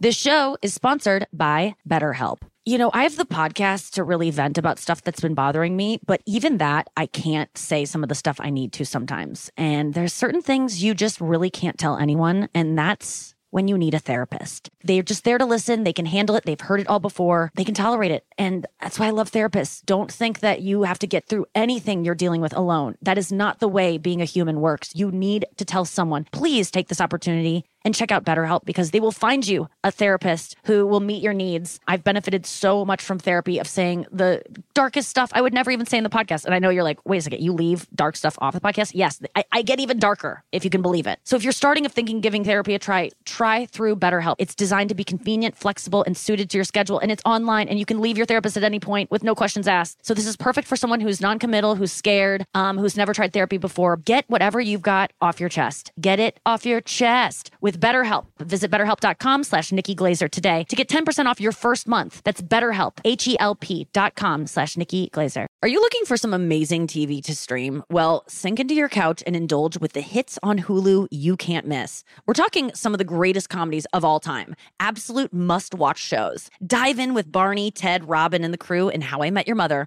This show is sponsored by BetterHelp. You know, I have the podcast to really vent about stuff that's been bothering me, but even that, I can't say some of the stuff I need to sometimes. And there's certain things you just really can't tell anyone, and that's when you need a therapist. They're just there to listen. They can handle it. They've heard it all before. They can tolerate it. And that's why I love therapists. Don't think that you have to get through anything you're dealing with alone. That is not the way being a human works. You need to tell someone, please take this opportunity and check out BetterHelp, because they will find you a therapist who will meet your needs. I've benefited so much from therapy of saying the darkest stuff I would never even say in the podcast. And I know you're like, wait a second, you leave dark stuff off the podcast? Yes, I get even darker, if you can believe it. So if you're starting of thinking giving therapy a try, try through BetterHelp. It's designed to be convenient, flexible, and suited to your schedule. And it's online, and you can leave your therapist at any point with no questions asked. So this is perfect for someone who's non-committal, who's scared, who's never tried therapy before. Get whatever you've got off your chest. Get it off your chest with BetterHelp. Visit BetterHelp.com/NikkiGlazer today to get 10% off your first month. That's BetterHelp, HELP.com/NikkiGlazer. Are you looking for some amazing TV to stream? Well, sink into your couch and indulge with the hits on Hulu you can't miss. We're talking some of the greatest comedies of all time. Absolute must-watch shows. Dive in with Barney, Ted, Robin, and the crew in How I Met Your Mother.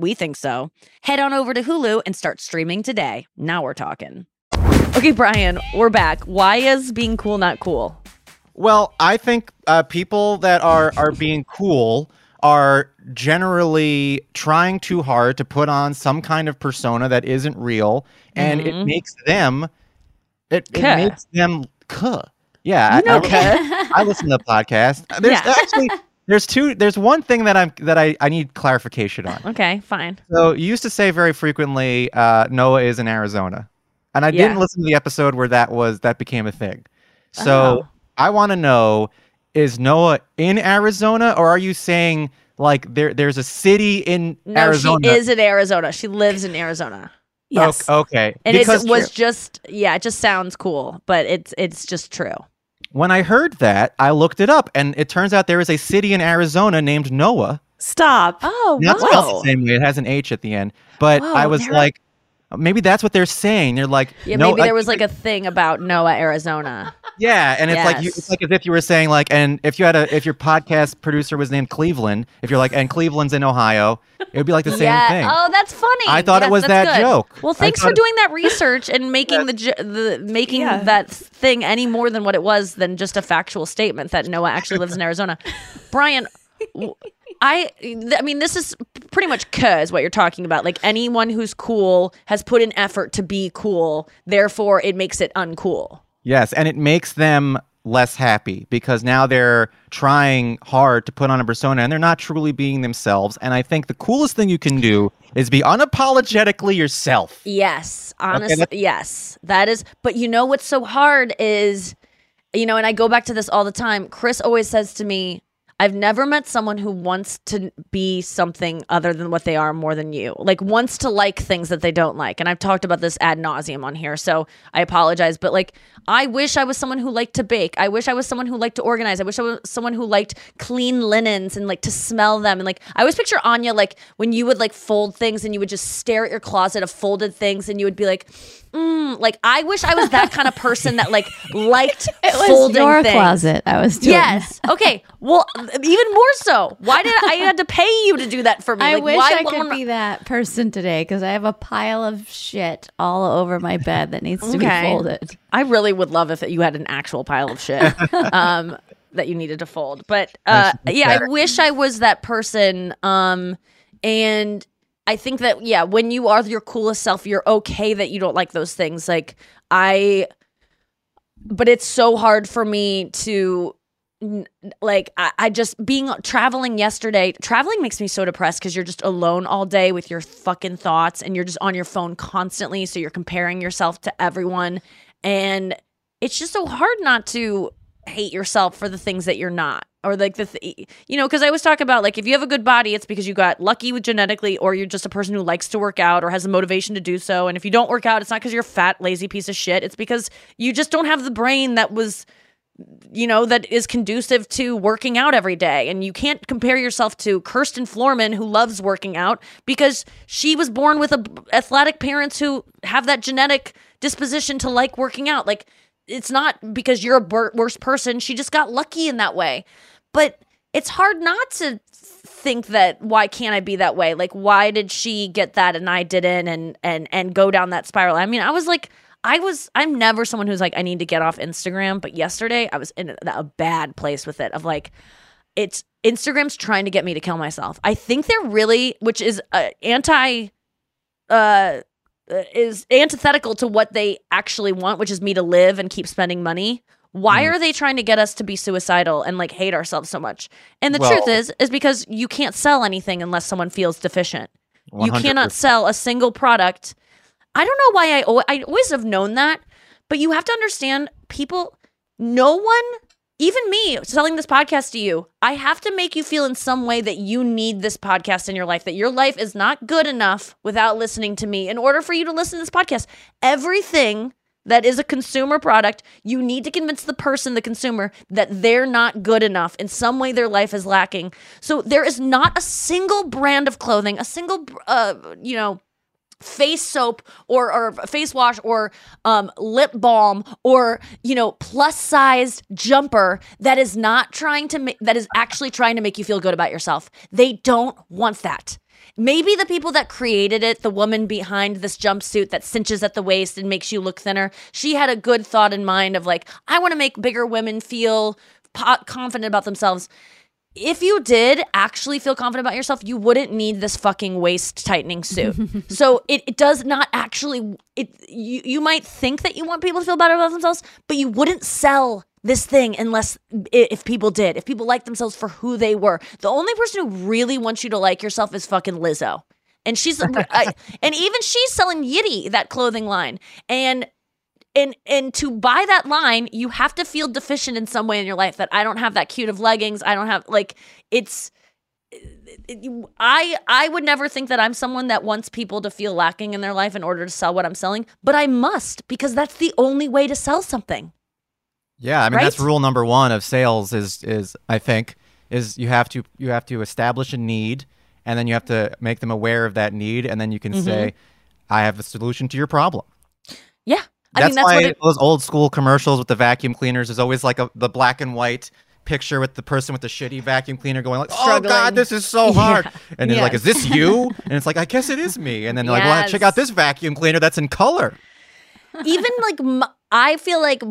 We think so. Head on over to Hulu and start streaming today. Now we're talking. Okay, Brian, we're back. Why is being cool not cool? Well, I think people that are being cool are generally trying too hard to put on some kind of persona that isn't real, and it makes them Yeah, no, I listen to the podcast. There's actually there's one thing that I need clarification on. Okay, fine. So you used to say very frequently Noah is in Arizona. And I didn't listen to the episode where that became a thing. So I want to know, is Noah in Arizona, or are you saying like there's a city in Arizona? No, she is in Arizona. She lives in Arizona. Yes. Okay. And it was just it just sounds cool, but it's just true. When I heard that, I looked it up, and it turns out there is a city in Arizona named Noah. Stop. Oh, not spelled the same way. It has an H at the end. But I was like, maybe that's what they're saying. They're like, yeah, maybe there was like a thing about Noah, Arizona. Yeah, and it's like it's like as if you were saying like, and if you had if your podcast producer was named Cleveland, if you're like, and Cleveland's in Ohio, it would be like the same thing. Oh, that's funny. I thought it was that good. Joke. Well, thanks for doing that research and making making that thing any more than what it was than just a factual statement that Noah actually lives in Arizona. Brian, I mean, this is pretty much is what you're talking about. Like, anyone who's cool has put an effort to be cool, therefore it makes it uncool. Yes, and it makes them less happy because now they're trying hard to put on a persona and they're not truly being themselves. And I think the coolest thing you can do is be unapologetically yourself. Yes, honestly, okay, yes. That is, but you know what's so hard is, you know, and I go back to this all the time. Chris always says to me, I've never met someone who wants to be something other than what they are more than you. Like, wants to like things that they don't like. And I've talked about this ad nauseum on here, so I apologize. But, like, I wish I was someone who liked to bake. I wish I was someone who liked to organize. I wish I was someone who liked clean linens and, like, to smell them. And, like, I always picture Anya, like, when you would, like, fold things and you would just stare at your closet of folded things and you would be like, like, I wish I was that kind of person that, like, liked folding your things. Closet I was doing. Yes. That. Okay. Well, even more so. Why did I had to pay you to do that for me? I like, wish I could be that person today because I have a pile of shit all over my bed that needs to be folded. I really would love if you had an actual pile of shit that you needed to fold. But yeah, I wish I was that person. And I think that, yeah, when you are your coolest self, you're okay that you don't like those things. Like, but it's so hard for me to. Like I just traveling yesterday. Traveling makes me so depressed because you're just alone all day with your fucking thoughts and you're just on your phone constantly. So you're comparing yourself to everyone, and it's just so hard not to hate yourself for the things that you're not, or like you know, because I always talk about like if you have a good body, it's because you got lucky with genetically, or you're just a person who likes to work out or has the motivation to do so. And if you don't work out, it's not because you're a fat, lazy piece of shit. It's because you just don't have the brain that was. You know, that is conducive to working out every day. And you can't compare yourself to Kirsten Florman, who loves working out because she was born with athletic parents who have that genetic disposition to like working out. Like, it's not because you're a worse person. She just got lucky in that way. But it's hard not to think that, why can't I be that way? Like, why did she get that and I didn't, and go down that spiral? I mean, I was like, I'm never someone who's like, I need to get off Instagram. But yesterday I was in a bad place with it of like, it's Instagram's trying to get me to kill myself. I think they're really, which is is antithetical to what they actually want, which is me to live and keep spending money. Why are they trying to get us to be suicidal and like hate ourselves so much? And the truth is because you can't sell anything unless someone feels deficient. 100%. You cannot sell a single product. I don't know why I always have known that, but you have to understand people, no one, even me selling this podcast to you, I have to make you feel in some way that you need this podcast in your life, that your life is not good enough without listening to me in order for you to listen to this podcast. Everything that is a consumer product, you need to convince the person, the consumer, that they're not good enough. In some way, their life is lacking. So there is not a single brand of clothing, a single, you know, face soap or face wash or lip balm or, you know, plus sized jumper that is not trying to that is actually trying to make you feel good about yourself. They don't want that. Maybe the people that created it, the woman behind this jumpsuit that cinches at the waist and makes you look thinner, she had a good thought in mind of like, I want to make bigger women feel confident about themselves. If you did actually feel confident about yourself, you wouldn't need this fucking waist tightening suit. So it does not actually, you might think that you want people to feel better about themselves, but you wouldn't sell this thing if people did. If people liked themselves for who they were. The only person who really wants you to like yourself is fucking Lizzo. And she's, and even she's selling Yiddy, that clothing line. And to buy that line, you have to feel deficient in some way in your life. That I don't have that cute of leggings. I don't have I would never think that I'm someone that wants people to feel lacking in their life in order to sell what I'm selling. But I must, because that's the only way to sell something. Yeah, I mean, right? That's rule number one of sales is you have to establish a need, and then you have to make them aware of that need, and then you can say, I have a solution to your problem. Yeah. That's why those old school commercials with the vacuum cleaners is always like the black and white picture with the person with the shitty vacuum cleaner going like, struggling. Oh God, this is so hard. Yeah. And they're like, is this you? And it's like, I guess it is me. And then they're like, well, check out this vacuum cleaner that's in color. Even like, I feel like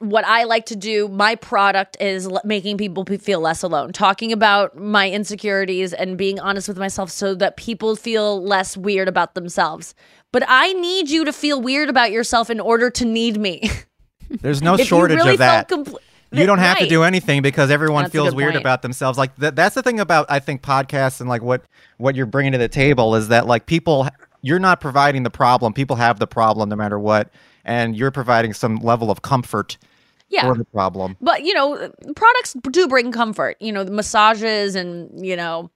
what I like to do, my product is making people feel less alone, talking about my insecurities and being honest with myself so that people feel less weird about themselves. But I need you to feel weird about yourself in order to need me. There's no shortage of that. You don't have to do anything because everyone feels weird about themselves. Like that's the thing about, I think, podcasts and like what you're bringing to the table is that like people, you're not providing the problem. People have the problem no matter what. And you're providing some level of comfort for the problem. But, you know, products do bring comfort. You know, the massages and, you know,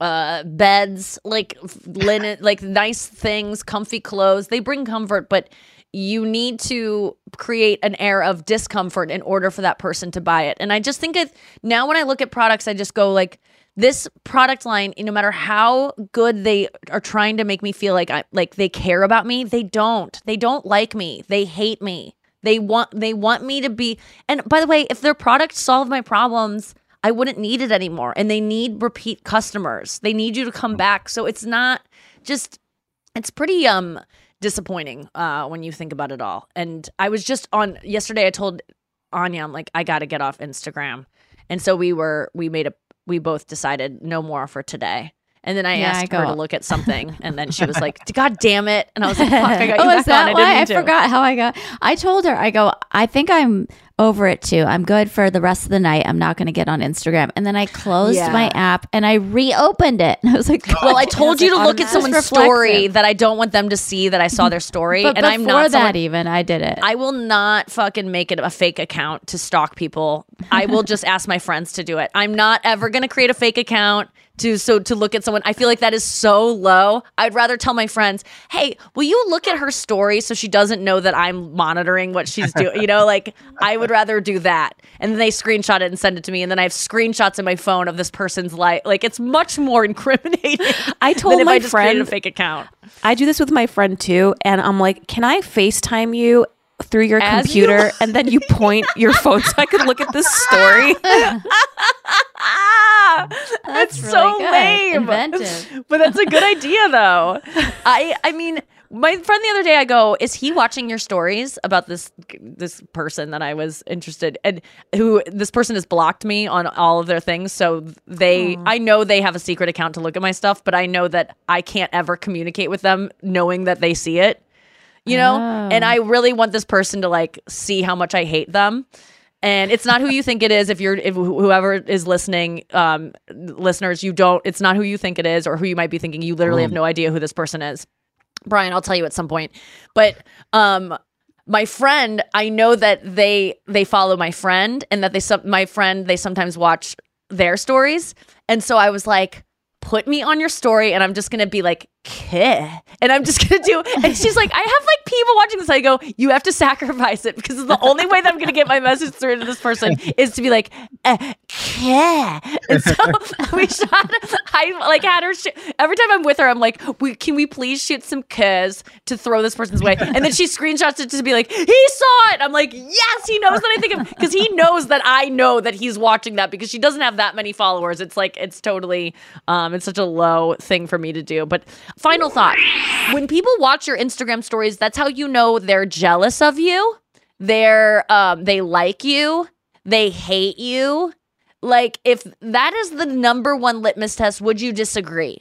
beds, like linen, like nice things, comfy clothes. They bring comfort, but you need to create an air of discomfort in order for that person to buy it. And I just think now when I look at products, I just go like, this product line, no matter how good they are trying to make me feel like they care about me, they don't. They don't like me. They hate me. They want me to be. And by the way, if their product solved my problems, I wouldn't need it anymore. And they need repeat customers. They need you to come back. So it's not just. It's pretty disappointing when you think about it all. And I was just on yesterday. I told Anya, I'm like, I got to get off Instagram. And so we both decided no more for today. And then I asked her to look at something. And then she was like, God damn it. And I was like, fuck, I got you back on. I forgot how I told her, I go, I think I'm over it too. I'm good for the rest of the night. I'm not going to get on Instagram. And then I closed my app and I reopened it. And I was like, well, I told you to look at someone's story that I don't want them to see that I saw their story. But and I'm not before that even, I did it. I will not fucking make it a fake account to stalk people. I will just ask my friends to do it. I'm not ever going to create a fake account to look at someone. I feel like that is so low. I'd rather tell my friends, hey, will you look at her story so she doesn't know that I'm monitoring what she's doing? You know, like I would rather do that. And then they screenshot it and send it to me. And then I have screenshots in my phone of this person's life. Like it's much more incriminating. I told my friend, just created a fake account. I do this with my friend too. And I'm like, can I FaceTime you through your computer and then you point your phone so I could look at this story? That's really so good. Lame. Inventive. But that's a good idea though. I mean, my friend the other day, I go, is he watching your stories about this person that I was interested in, and who this person has blocked me on all of their things. So I know they have a secret account to look at my stuff, but I know that I can't ever communicate with them knowing that they see it. You know, and I really want this person to like see how much I hate them. And it's not who you think it is. If whoever is listening, listeners, it's not who you think it is or who you might be thinking. You literally have no idea who this person is. Brian, I'll tell you at some point. But my friend, I know that they follow my friend and that they sometimes watch their stories. And so I was like, put me on your story and I'm just going to be like, and I'm just gonna do, and she's like, I have like people watching this. I go, you have to sacrifice it because the only way that I'm gonna get my message through to this person is to be like, and so we shot, I like had her every time I'm with her, I'm like, can we please shoot some kehs to throw this person's way? And then she screenshots it to be like, he saw it. I'm like, yes, he knows that I think of, because he knows that I know that he's watching that, because she doesn't have that many followers. It's like, it's totally, it's such a low thing for me to do. But final thought. When people watch your Instagram stories, that's how you know they're jealous of you. They're they like you. They hate you. Like, if that is the number one litmus test, would you disagree?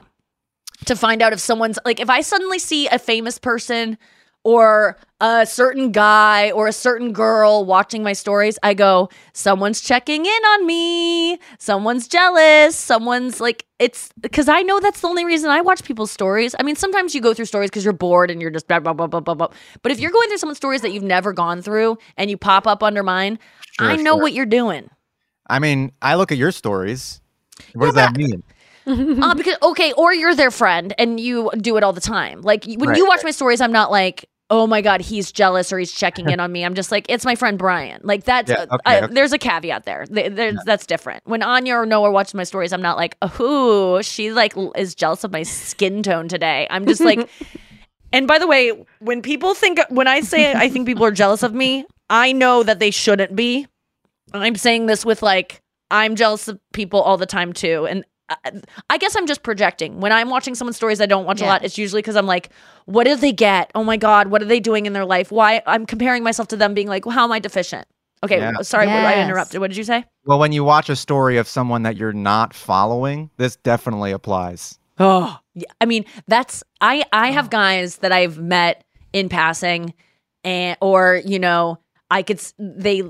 To find out if someone's like, if I suddenly see a famous person or a certain guy or a certain girl watching my stories, I go, someone's checking in on me. Someone's jealous. Someone's like, it's because I know that's the only reason I watch people's stories. I mean, sometimes you go through stories because you're bored and you're just blah, blah, blah, blah, blah, blah. But if you're going through someone's stories that you've never gone through and you pop up under mine, sure, I know what you're doing. I mean, I look at your stories. What does that mean? Because, okay, or you're their friend and you do it all the time. Like when you watch my stories, I'm not like, oh my God, he's jealous or he's checking in on me. I'm just like, it's my friend Brian. Like that's, there's a caveat there. That's different. When Anya or Noah watches my stories, I'm not like, oh, she like is jealous of my skin tone today. I'm just like, and by the way, when people think, when I say I think people are jealous of me, I know that they shouldn't be. I'm saying this with like, I'm jealous of people all the time too. And I guess I'm just projecting. When I'm watching someone's stories I don't watch a lot, it's usually because I'm like, what do they get? Oh my God, what are they doing in their life? Why? I'm comparing myself to them being like, well, how am I deficient? Okay, sorry, I interrupted. What did you say? Well, when you watch a story of someone that you're not following, this definitely applies. Oh, I mean, that's, I have guys that I've met in passing and, or, you know, I could, they,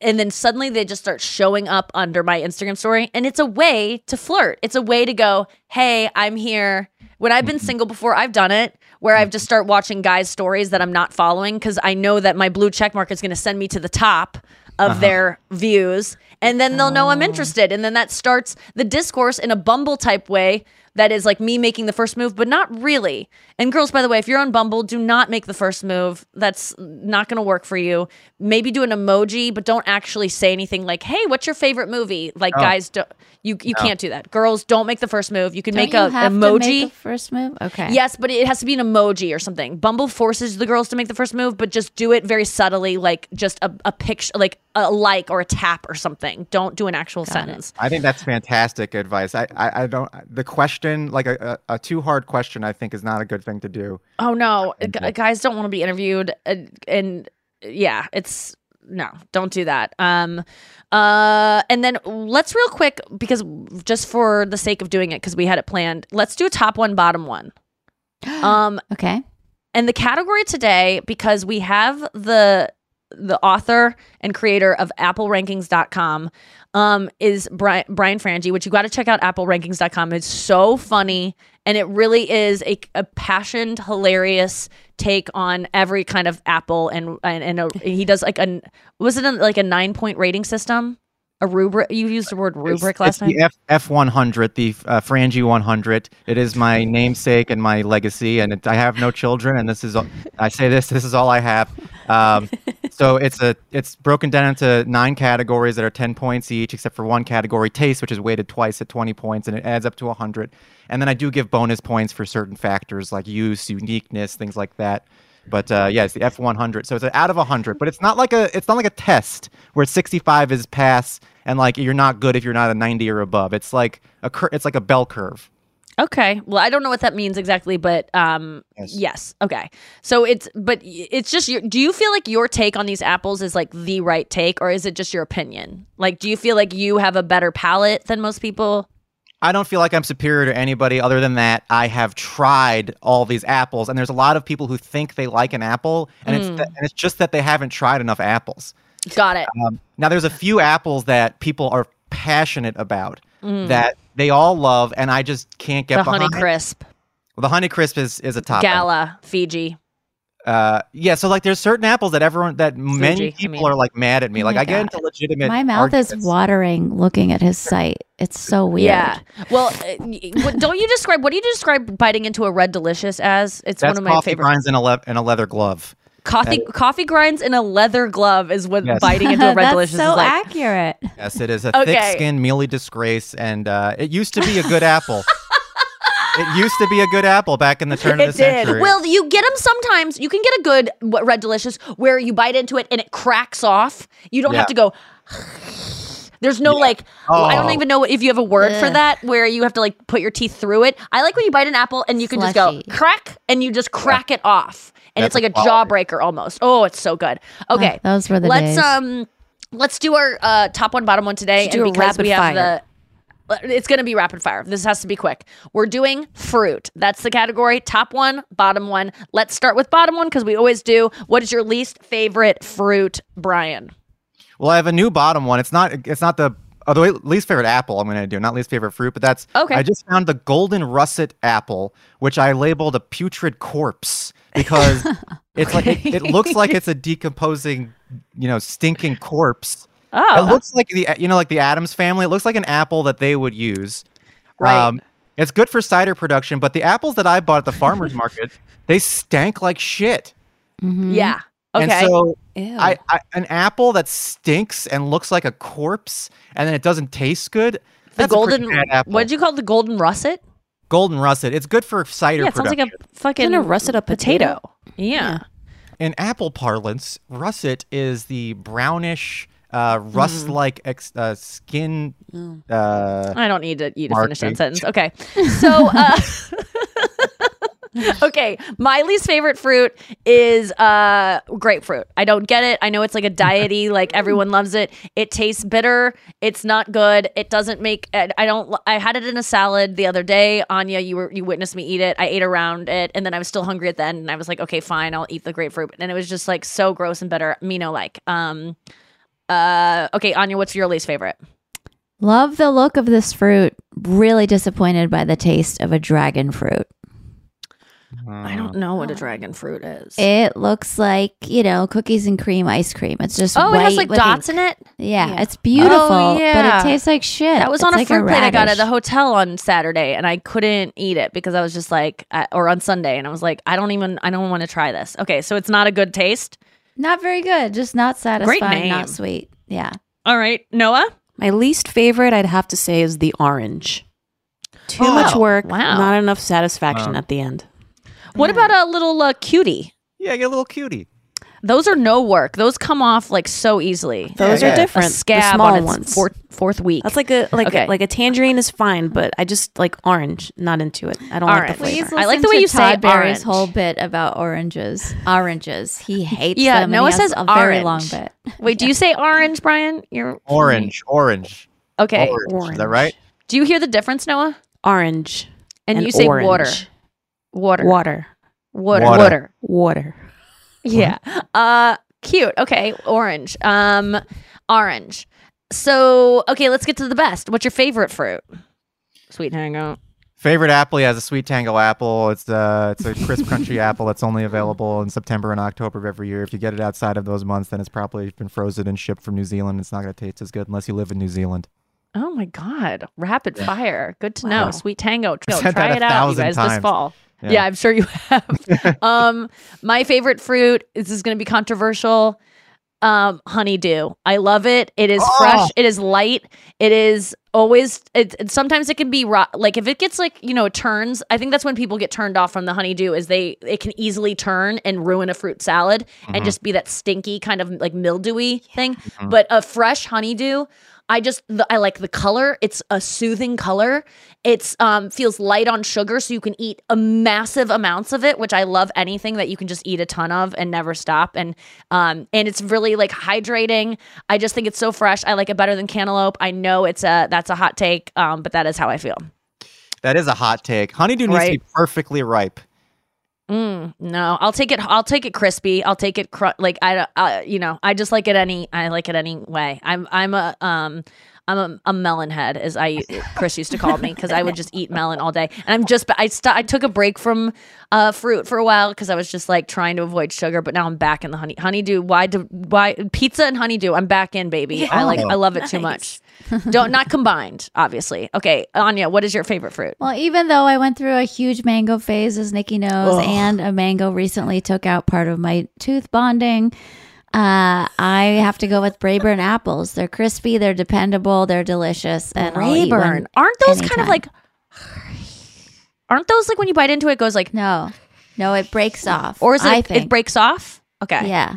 and then suddenly they just start showing up under my Instagram story. And it's a way to flirt. It's a way to go, hey, I'm here. When I've been single before, I've done it, where I've just start watching guys' stories that I'm not following because I know that my blue check mark is going to send me to the top of their views. And then they'll know I'm interested. And then that starts the discourse in a Bumble type way that is like me making the first move, but not really. And girls, by the way, if you're on Bumble, do not make the first move. That's not going to work for you. Maybe do an emoji, but don't actually say anything like, hey, what's your favorite movie? Like guys, don't, you can't do that. Girls, don't make the first move. You can make an emoji. To make the first move? Okay. Yes, but it has to be an emoji or something. Bumble forces the girls to make the first move, but just do it very subtly, like just a picture, like a like or a tap or something. Don't do an actual sentence. I think that's fantastic advice. I don't, the question, like a too hard question, I think, is not a good thing to do. Oh no, guys don't want to be interviewed, and yeah, it's no, don't do that. And then let's real quick, because just for the sake of doing it, because we had it planned, let's do a top one, bottom one. Okay. And the category today, because we have the author and creator of AppleRankings.com. Is Brian Frange, which you got to check out. AppleRankings.com. It's so funny, and it really is a passionate, hilarious take on every kind of Apple, and he does like a 9-point rating system, a rubric. You used the word rubric last time. The F100, the Frange 100. It is my namesake and my legacy, and I have no children, and this is all, I say this is all I have. So it's broken down into 9 categories that are 10 points each, except for one category, taste, which is weighted twice at 20 points, and it adds up to 100. And then I do give bonus points for certain factors like use, uniqueness, things like that. But yeah, it's the F100. So it's out of 100, but it's not like a test where 65 is pass and like you're not good if you're not a 90 or above. It's like a bell curve. Okay. Well, I don't know what that means exactly, but yes. Okay. So it's just do you feel like your take on these apples is like the right take, or is it just your opinion? Like, do you feel like you have a better palate than most people? I don't feel like I'm superior to anybody other than that I have tried all these apples, and there's a lot of people who think they like an apple, and it's just that they haven't tried enough apples. Got it. Now there's a few apples that people are passionate about that they all love, and I just can't get behind. The Honeycrisp. Well, the Honeycrisp is a top Gala, Fiji. Yeah, so like there's certain apples that everyone, that many people are like mad at me. Like I get into legitimate arguments. My mouth is watering looking at his site. It's so weird. Yeah. Well, don't you describe, what do you describe biting into a Red Delicious as? It's one of my favorite. That's coffee grinds in a leather glove. Coffee grinds in a leather glove is what biting into a Red Delicious is like. That's so accurate. Yes, it is a thick-skinned, mealy disgrace, and it used to be a good apple. It used to be a good apple back in the turn of the century. Well, you get them sometimes. You can get a good Red Delicious where you bite into it and it cracks off. You don't have to go. There's no like, I don't even know if you have a word for that, where you have to like put your teeth through it. I like when you bite an apple and you can just go crack and you just crack it off. And that's it's like a jawbreaker almost. Oh, it's so good. Okay. Those were the days. Let's do our top one, bottom one today. Let's do and a rapid fire. It's going to be rapid fire. This has to be quick. We're doing fruit. That's the category. Top one, bottom one. Let's start with bottom one because we always do. What is your least favorite fruit, Brian? Well, I have a new bottom one. It's not the least favorite apple I'm going to do, not least favorite fruit, but that's okay. I just found the Golden Russet apple, which I labeled a putrid corpse because it's like it looks like it's a decomposing, stinking corpse. Oh. It looks like the Addams Family. It looks like an apple that they would use. Right. It's good for cider production, but the apples that I bought at the farmer's market, they stank like shit. Mm-hmm. Yeah. Okay. And so an apple that stinks and looks like a corpse and then it doesn't taste good. The golden apple. What did you call it? The Golden Russet? Golden Russet. It's good for cider production. Yeah, it sounds like a fucking russet a potato. Yeah. In apple parlance, russet is the brownish rust-like skin. I don't need you to finish that sentence. Okay. So, okay. My least favorite fruit is grapefruit. I don't get it. I know it's like a diety. Like everyone loves it. It tastes bitter. It's not good. It doesn't make. I don't. I had it in a salad the other day. Anya, you witnessed me eat it. I ate around it, and then I was still hungry at the end, and I was like, okay, fine, I'll eat the grapefruit. And it was just like so gross and bitter. Me no like. Okay, Anya, what's your least favorite? Love the look of this fruit. Really disappointed by the taste of a dragon fruit. I don't know what a dragon fruit is. It looks like, cookies and cream ice cream. It's just white. It has like dots in it? Yeah, it's beautiful, but it tastes like shit. That was on a fruit plate I got at the hotel on Saturday, and I couldn't eat it because I was just like, or on Sunday, and I was like, I don't want to try this. Okay, so it's not a good taste? Not very good. Just not satisfying, not sweet. Yeah. All right, Noah? My least favorite, I'd have to say, is the orange. Too much work, not enough satisfaction at the end. What about a little cutie? Yeah, get a little cutie. Those are no work. Those come off like so easily. Those are different. A scab on its ones. Fourth week. That's like a tangerine is fine, but I just like orange. Not into it. I don't like the flavor. I like the way you say Barry's whole bit about oranges. Oranges. He hates them. Yeah, Noah says a very long bit. Wait, do you say orange, Brian? You're orange. Okay, orange. Is that right? Do you hear the difference, Noah? Orange, and you say orange. Water. Yeah. Cute. Okay. Orange. Orange. So, okay, let's get to the best. What's your favorite fruit? Sweet Tango. Favorite apple? Yeah, it's a Sweet Tango apple. It's a crisp, crunchy apple that's only available in September and October of every year. If you get it outside of those months, then it's probably been frozen and shipped from New Zealand. It's not going to taste as good unless you live in New Zealand. Oh, my God. Rapid fire. Good to know. Sweet Tango. Go, try it out, you guys, this fall. Yeah, I'm sure you have. My favorite fruit is going to be controversial. Honeydew. I love it. It is fresh. It is light. It is always. Sometimes it can be like if it gets like it turns. I think that's when people get turned off from the honeydew. Is it can easily turn and ruin a fruit salad and just be that stinky kind of like mildewy thing. Mm-hmm. But a fresh honeydew. I like the color. It's a soothing color. It's feels light on sugar, so you can eat a massive amounts of it, which I love. Anything that you can just eat a ton of and never stop, and it's really like hydrating. I just think it's so fresh. I like it better than cantaloupe. I know that's a hot take, but that is how I feel. That is a hot take. Honeydew needs to be perfectly ripe. No, I'll take it. I'll take it crispy. I'll take it I just like it any way. I'm a I'm a melon head, as Chris used to call me, because I would just eat melon all day. And I took a break from fruit for a while because I was just like trying to avoid sugar. But now I'm back in the honeydew. Why pizza and honeydew? I'm back in, baby. Yeah. I love it too much. Not combined, obviously. Okay, Anya, what is your favorite fruit? Well, even though I went through a huge mango phase, as Nikki knows, and a mango recently took out part of my tooth bonding, I have to go with Braeburn apples. They're crispy, they're dependable, they're delicious, and Braeburn. Aren't those anytime. Kind of like? Aren't those like when you bite into it, it goes like? No, it breaks off. Or is it? It breaks off. Okay. Yeah.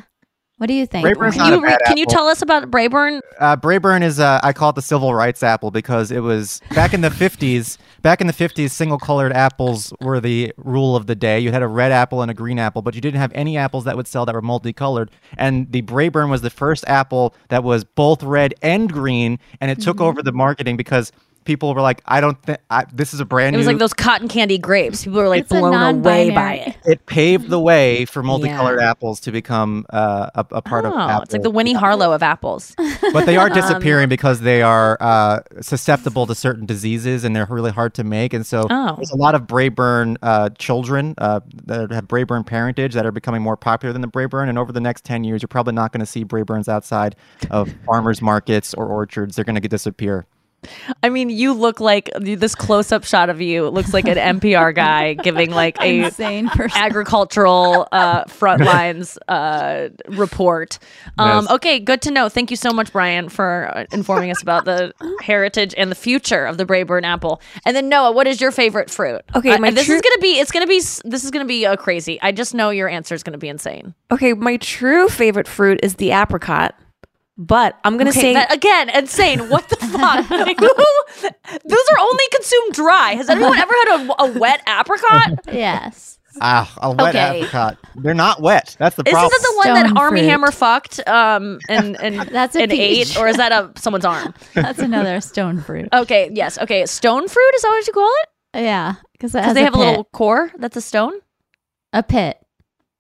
What do you think? Can you tell us about Braeburn? Braeburn is, I call it the civil rights apple because it was back in the 50s. Back in the 50s, single-colored apples were the rule of the day. You had a red apple and a green apple, but you didn't have any apples that would sell that were multicolored. And the Braeburn was the first apple that was both red and green, and it took over the marketing because people were like, this is a brand new. It was like those cotton candy grapes. People were like blown away by it. It paved the way for multicolored apples to become a part of apples. It's like the Winnie Harlow of apples. But they are disappearing because they are susceptible to certain diseases and they're really hard to make. And so there's a lot of Braeburn children that have Braeburn parentage that are becoming more popular than the Braeburn. And over the next 10 years, you're probably not going to see Braeburns outside of farmers markets or orchards. They're going to disappear. I mean, you look like this close-up shot of you looks like an NPR guy giving like a insane person. Agricultural front lines report. Yes. Okay, good to know. Thank you so much, Brian, for informing us about the heritage and the future of the Braeburn apple. And then Noah, what is your favorite fruit? Okay, this is gonna be crazy. I just know your answer is gonna be insane. Okay, my true favorite fruit is the apricot. But I'm going to say that again, insane. What the fuck? Those are only consumed dry. Has anyone ever had a wet apricot? Yes. A wet apricot. They're not wet. That's the problem. Isn't that the one that Armie Hammer fucked and that's an ate? Or is that someone's arm? That's another stone fruit. Okay, yes. Okay, stone fruit? Is that what you call it? Yeah. Because they have a little core that's a stone? A pit.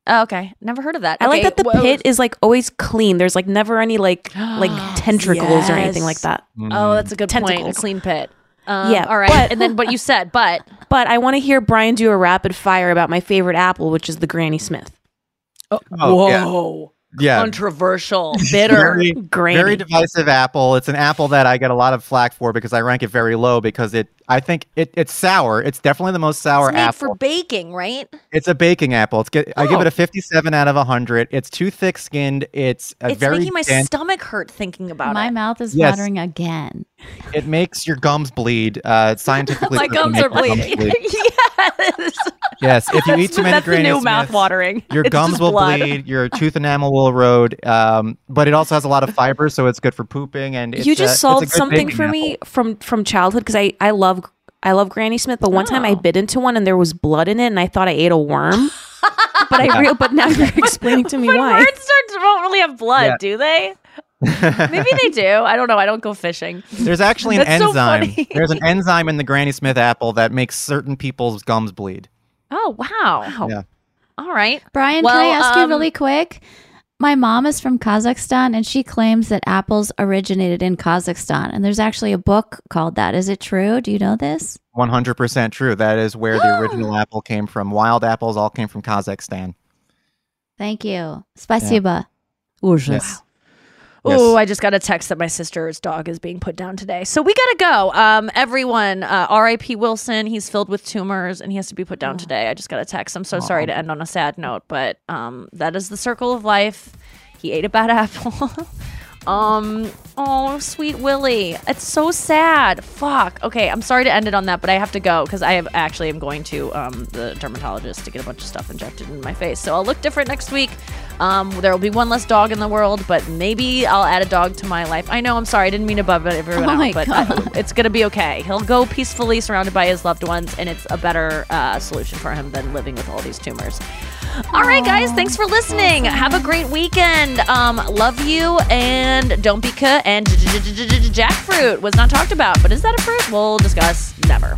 Oh, okay. Never heard of that. I like that the pit is like always clean. There's like never any like tentacles or anything like that. Mm. Oh, that's a good point. A clean pit. Yeah. All right. But I want to hear Brian do a rapid fire about my favorite apple, which is the Granny Smith. Whoa. Yeah. Controversial, bitter, very divisive apple. It's an apple that I get a lot of flack for because I rank it very low because I think it's sour. It's definitely the most sour apple. It's made for baking, right? It's a baking apple. I give it a 57 out of 100. It's too thick-skinned. It's very making my stomach hurt thinking about it. My mouth is watering again. It makes your gums bleed. Scientifically, my gums are bleeding. Yes. If you eat too many Granny Smiths, mouth watering. Your gums will bleed. Your tooth enamel will erode. But it also has a lot of fiber, so it's good for pooping. And it's, you just solved something for me from childhood because I love Granny Smith. But one time I bit into one and there was blood in it, and I thought I ate a worm. But now you're explaining to me why. Worms don't really have blood, do they? Maybe they do. I don't know. I don't go fishing. There's actually an enzyme. So there's an enzyme in the Granny Smith apple that makes certain people's gums bleed. Oh, wow. Yeah. All right. Brian, can I ask you really quick? My mom is from Kazakhstan, and she claims that apples originated in Kazakhstan. And there's actually a book called that. Is it true? Do you know this? 100% true. That is where the original apple came from. Wild apples all came from Kazakhstan. Thank you. Спасибо. Yes. Yes. Oh, I just got a text that my sister's dog is being put down today. So we got to go. Everyone, R.I.P. Wilson, he's filled with tumors and he has to be put down today. I just got a text. I'm so sorry to end on a sad note, but that is the circle of life. He ate a bad apple. Oh, sweet Willie. It's so sad. Fuck. Okay, I'm sorry to end it on that, but I have to go because I am going to the dermatologist to get a bunch of stuff injected in my face. So I'll look different next week. There will be one less dog in the world, but maybe I'll add a dog to my life. I know, I'm sorry. I didn't mean to bum everyone out, but it's going to be okay. He'll go peacefully surrounded by his loved ones, and it's a better solution for him than living with all these tumors. All right, guys. Thanks for listening. Have a great weekend. Love you, and don't be cut. And jackfruit was not talked about, but is that a fruit? We'll discuss never.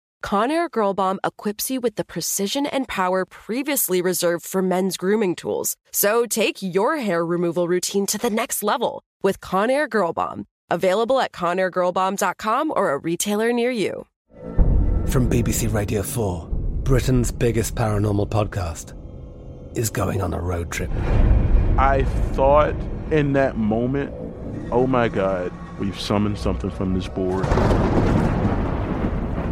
Conair Girl Bomb equips you with the precision and power previously reserved for men's grooming tools. So take your hair removal routine to the next level with Conair Girl Bomb, available at conairgirlbomb.com or a retailer near you. From BBC Radio 4, Britain's biggest paranormal podcast is going on a road trip. I thought in that moment, oh my God, we've summoned something from this board.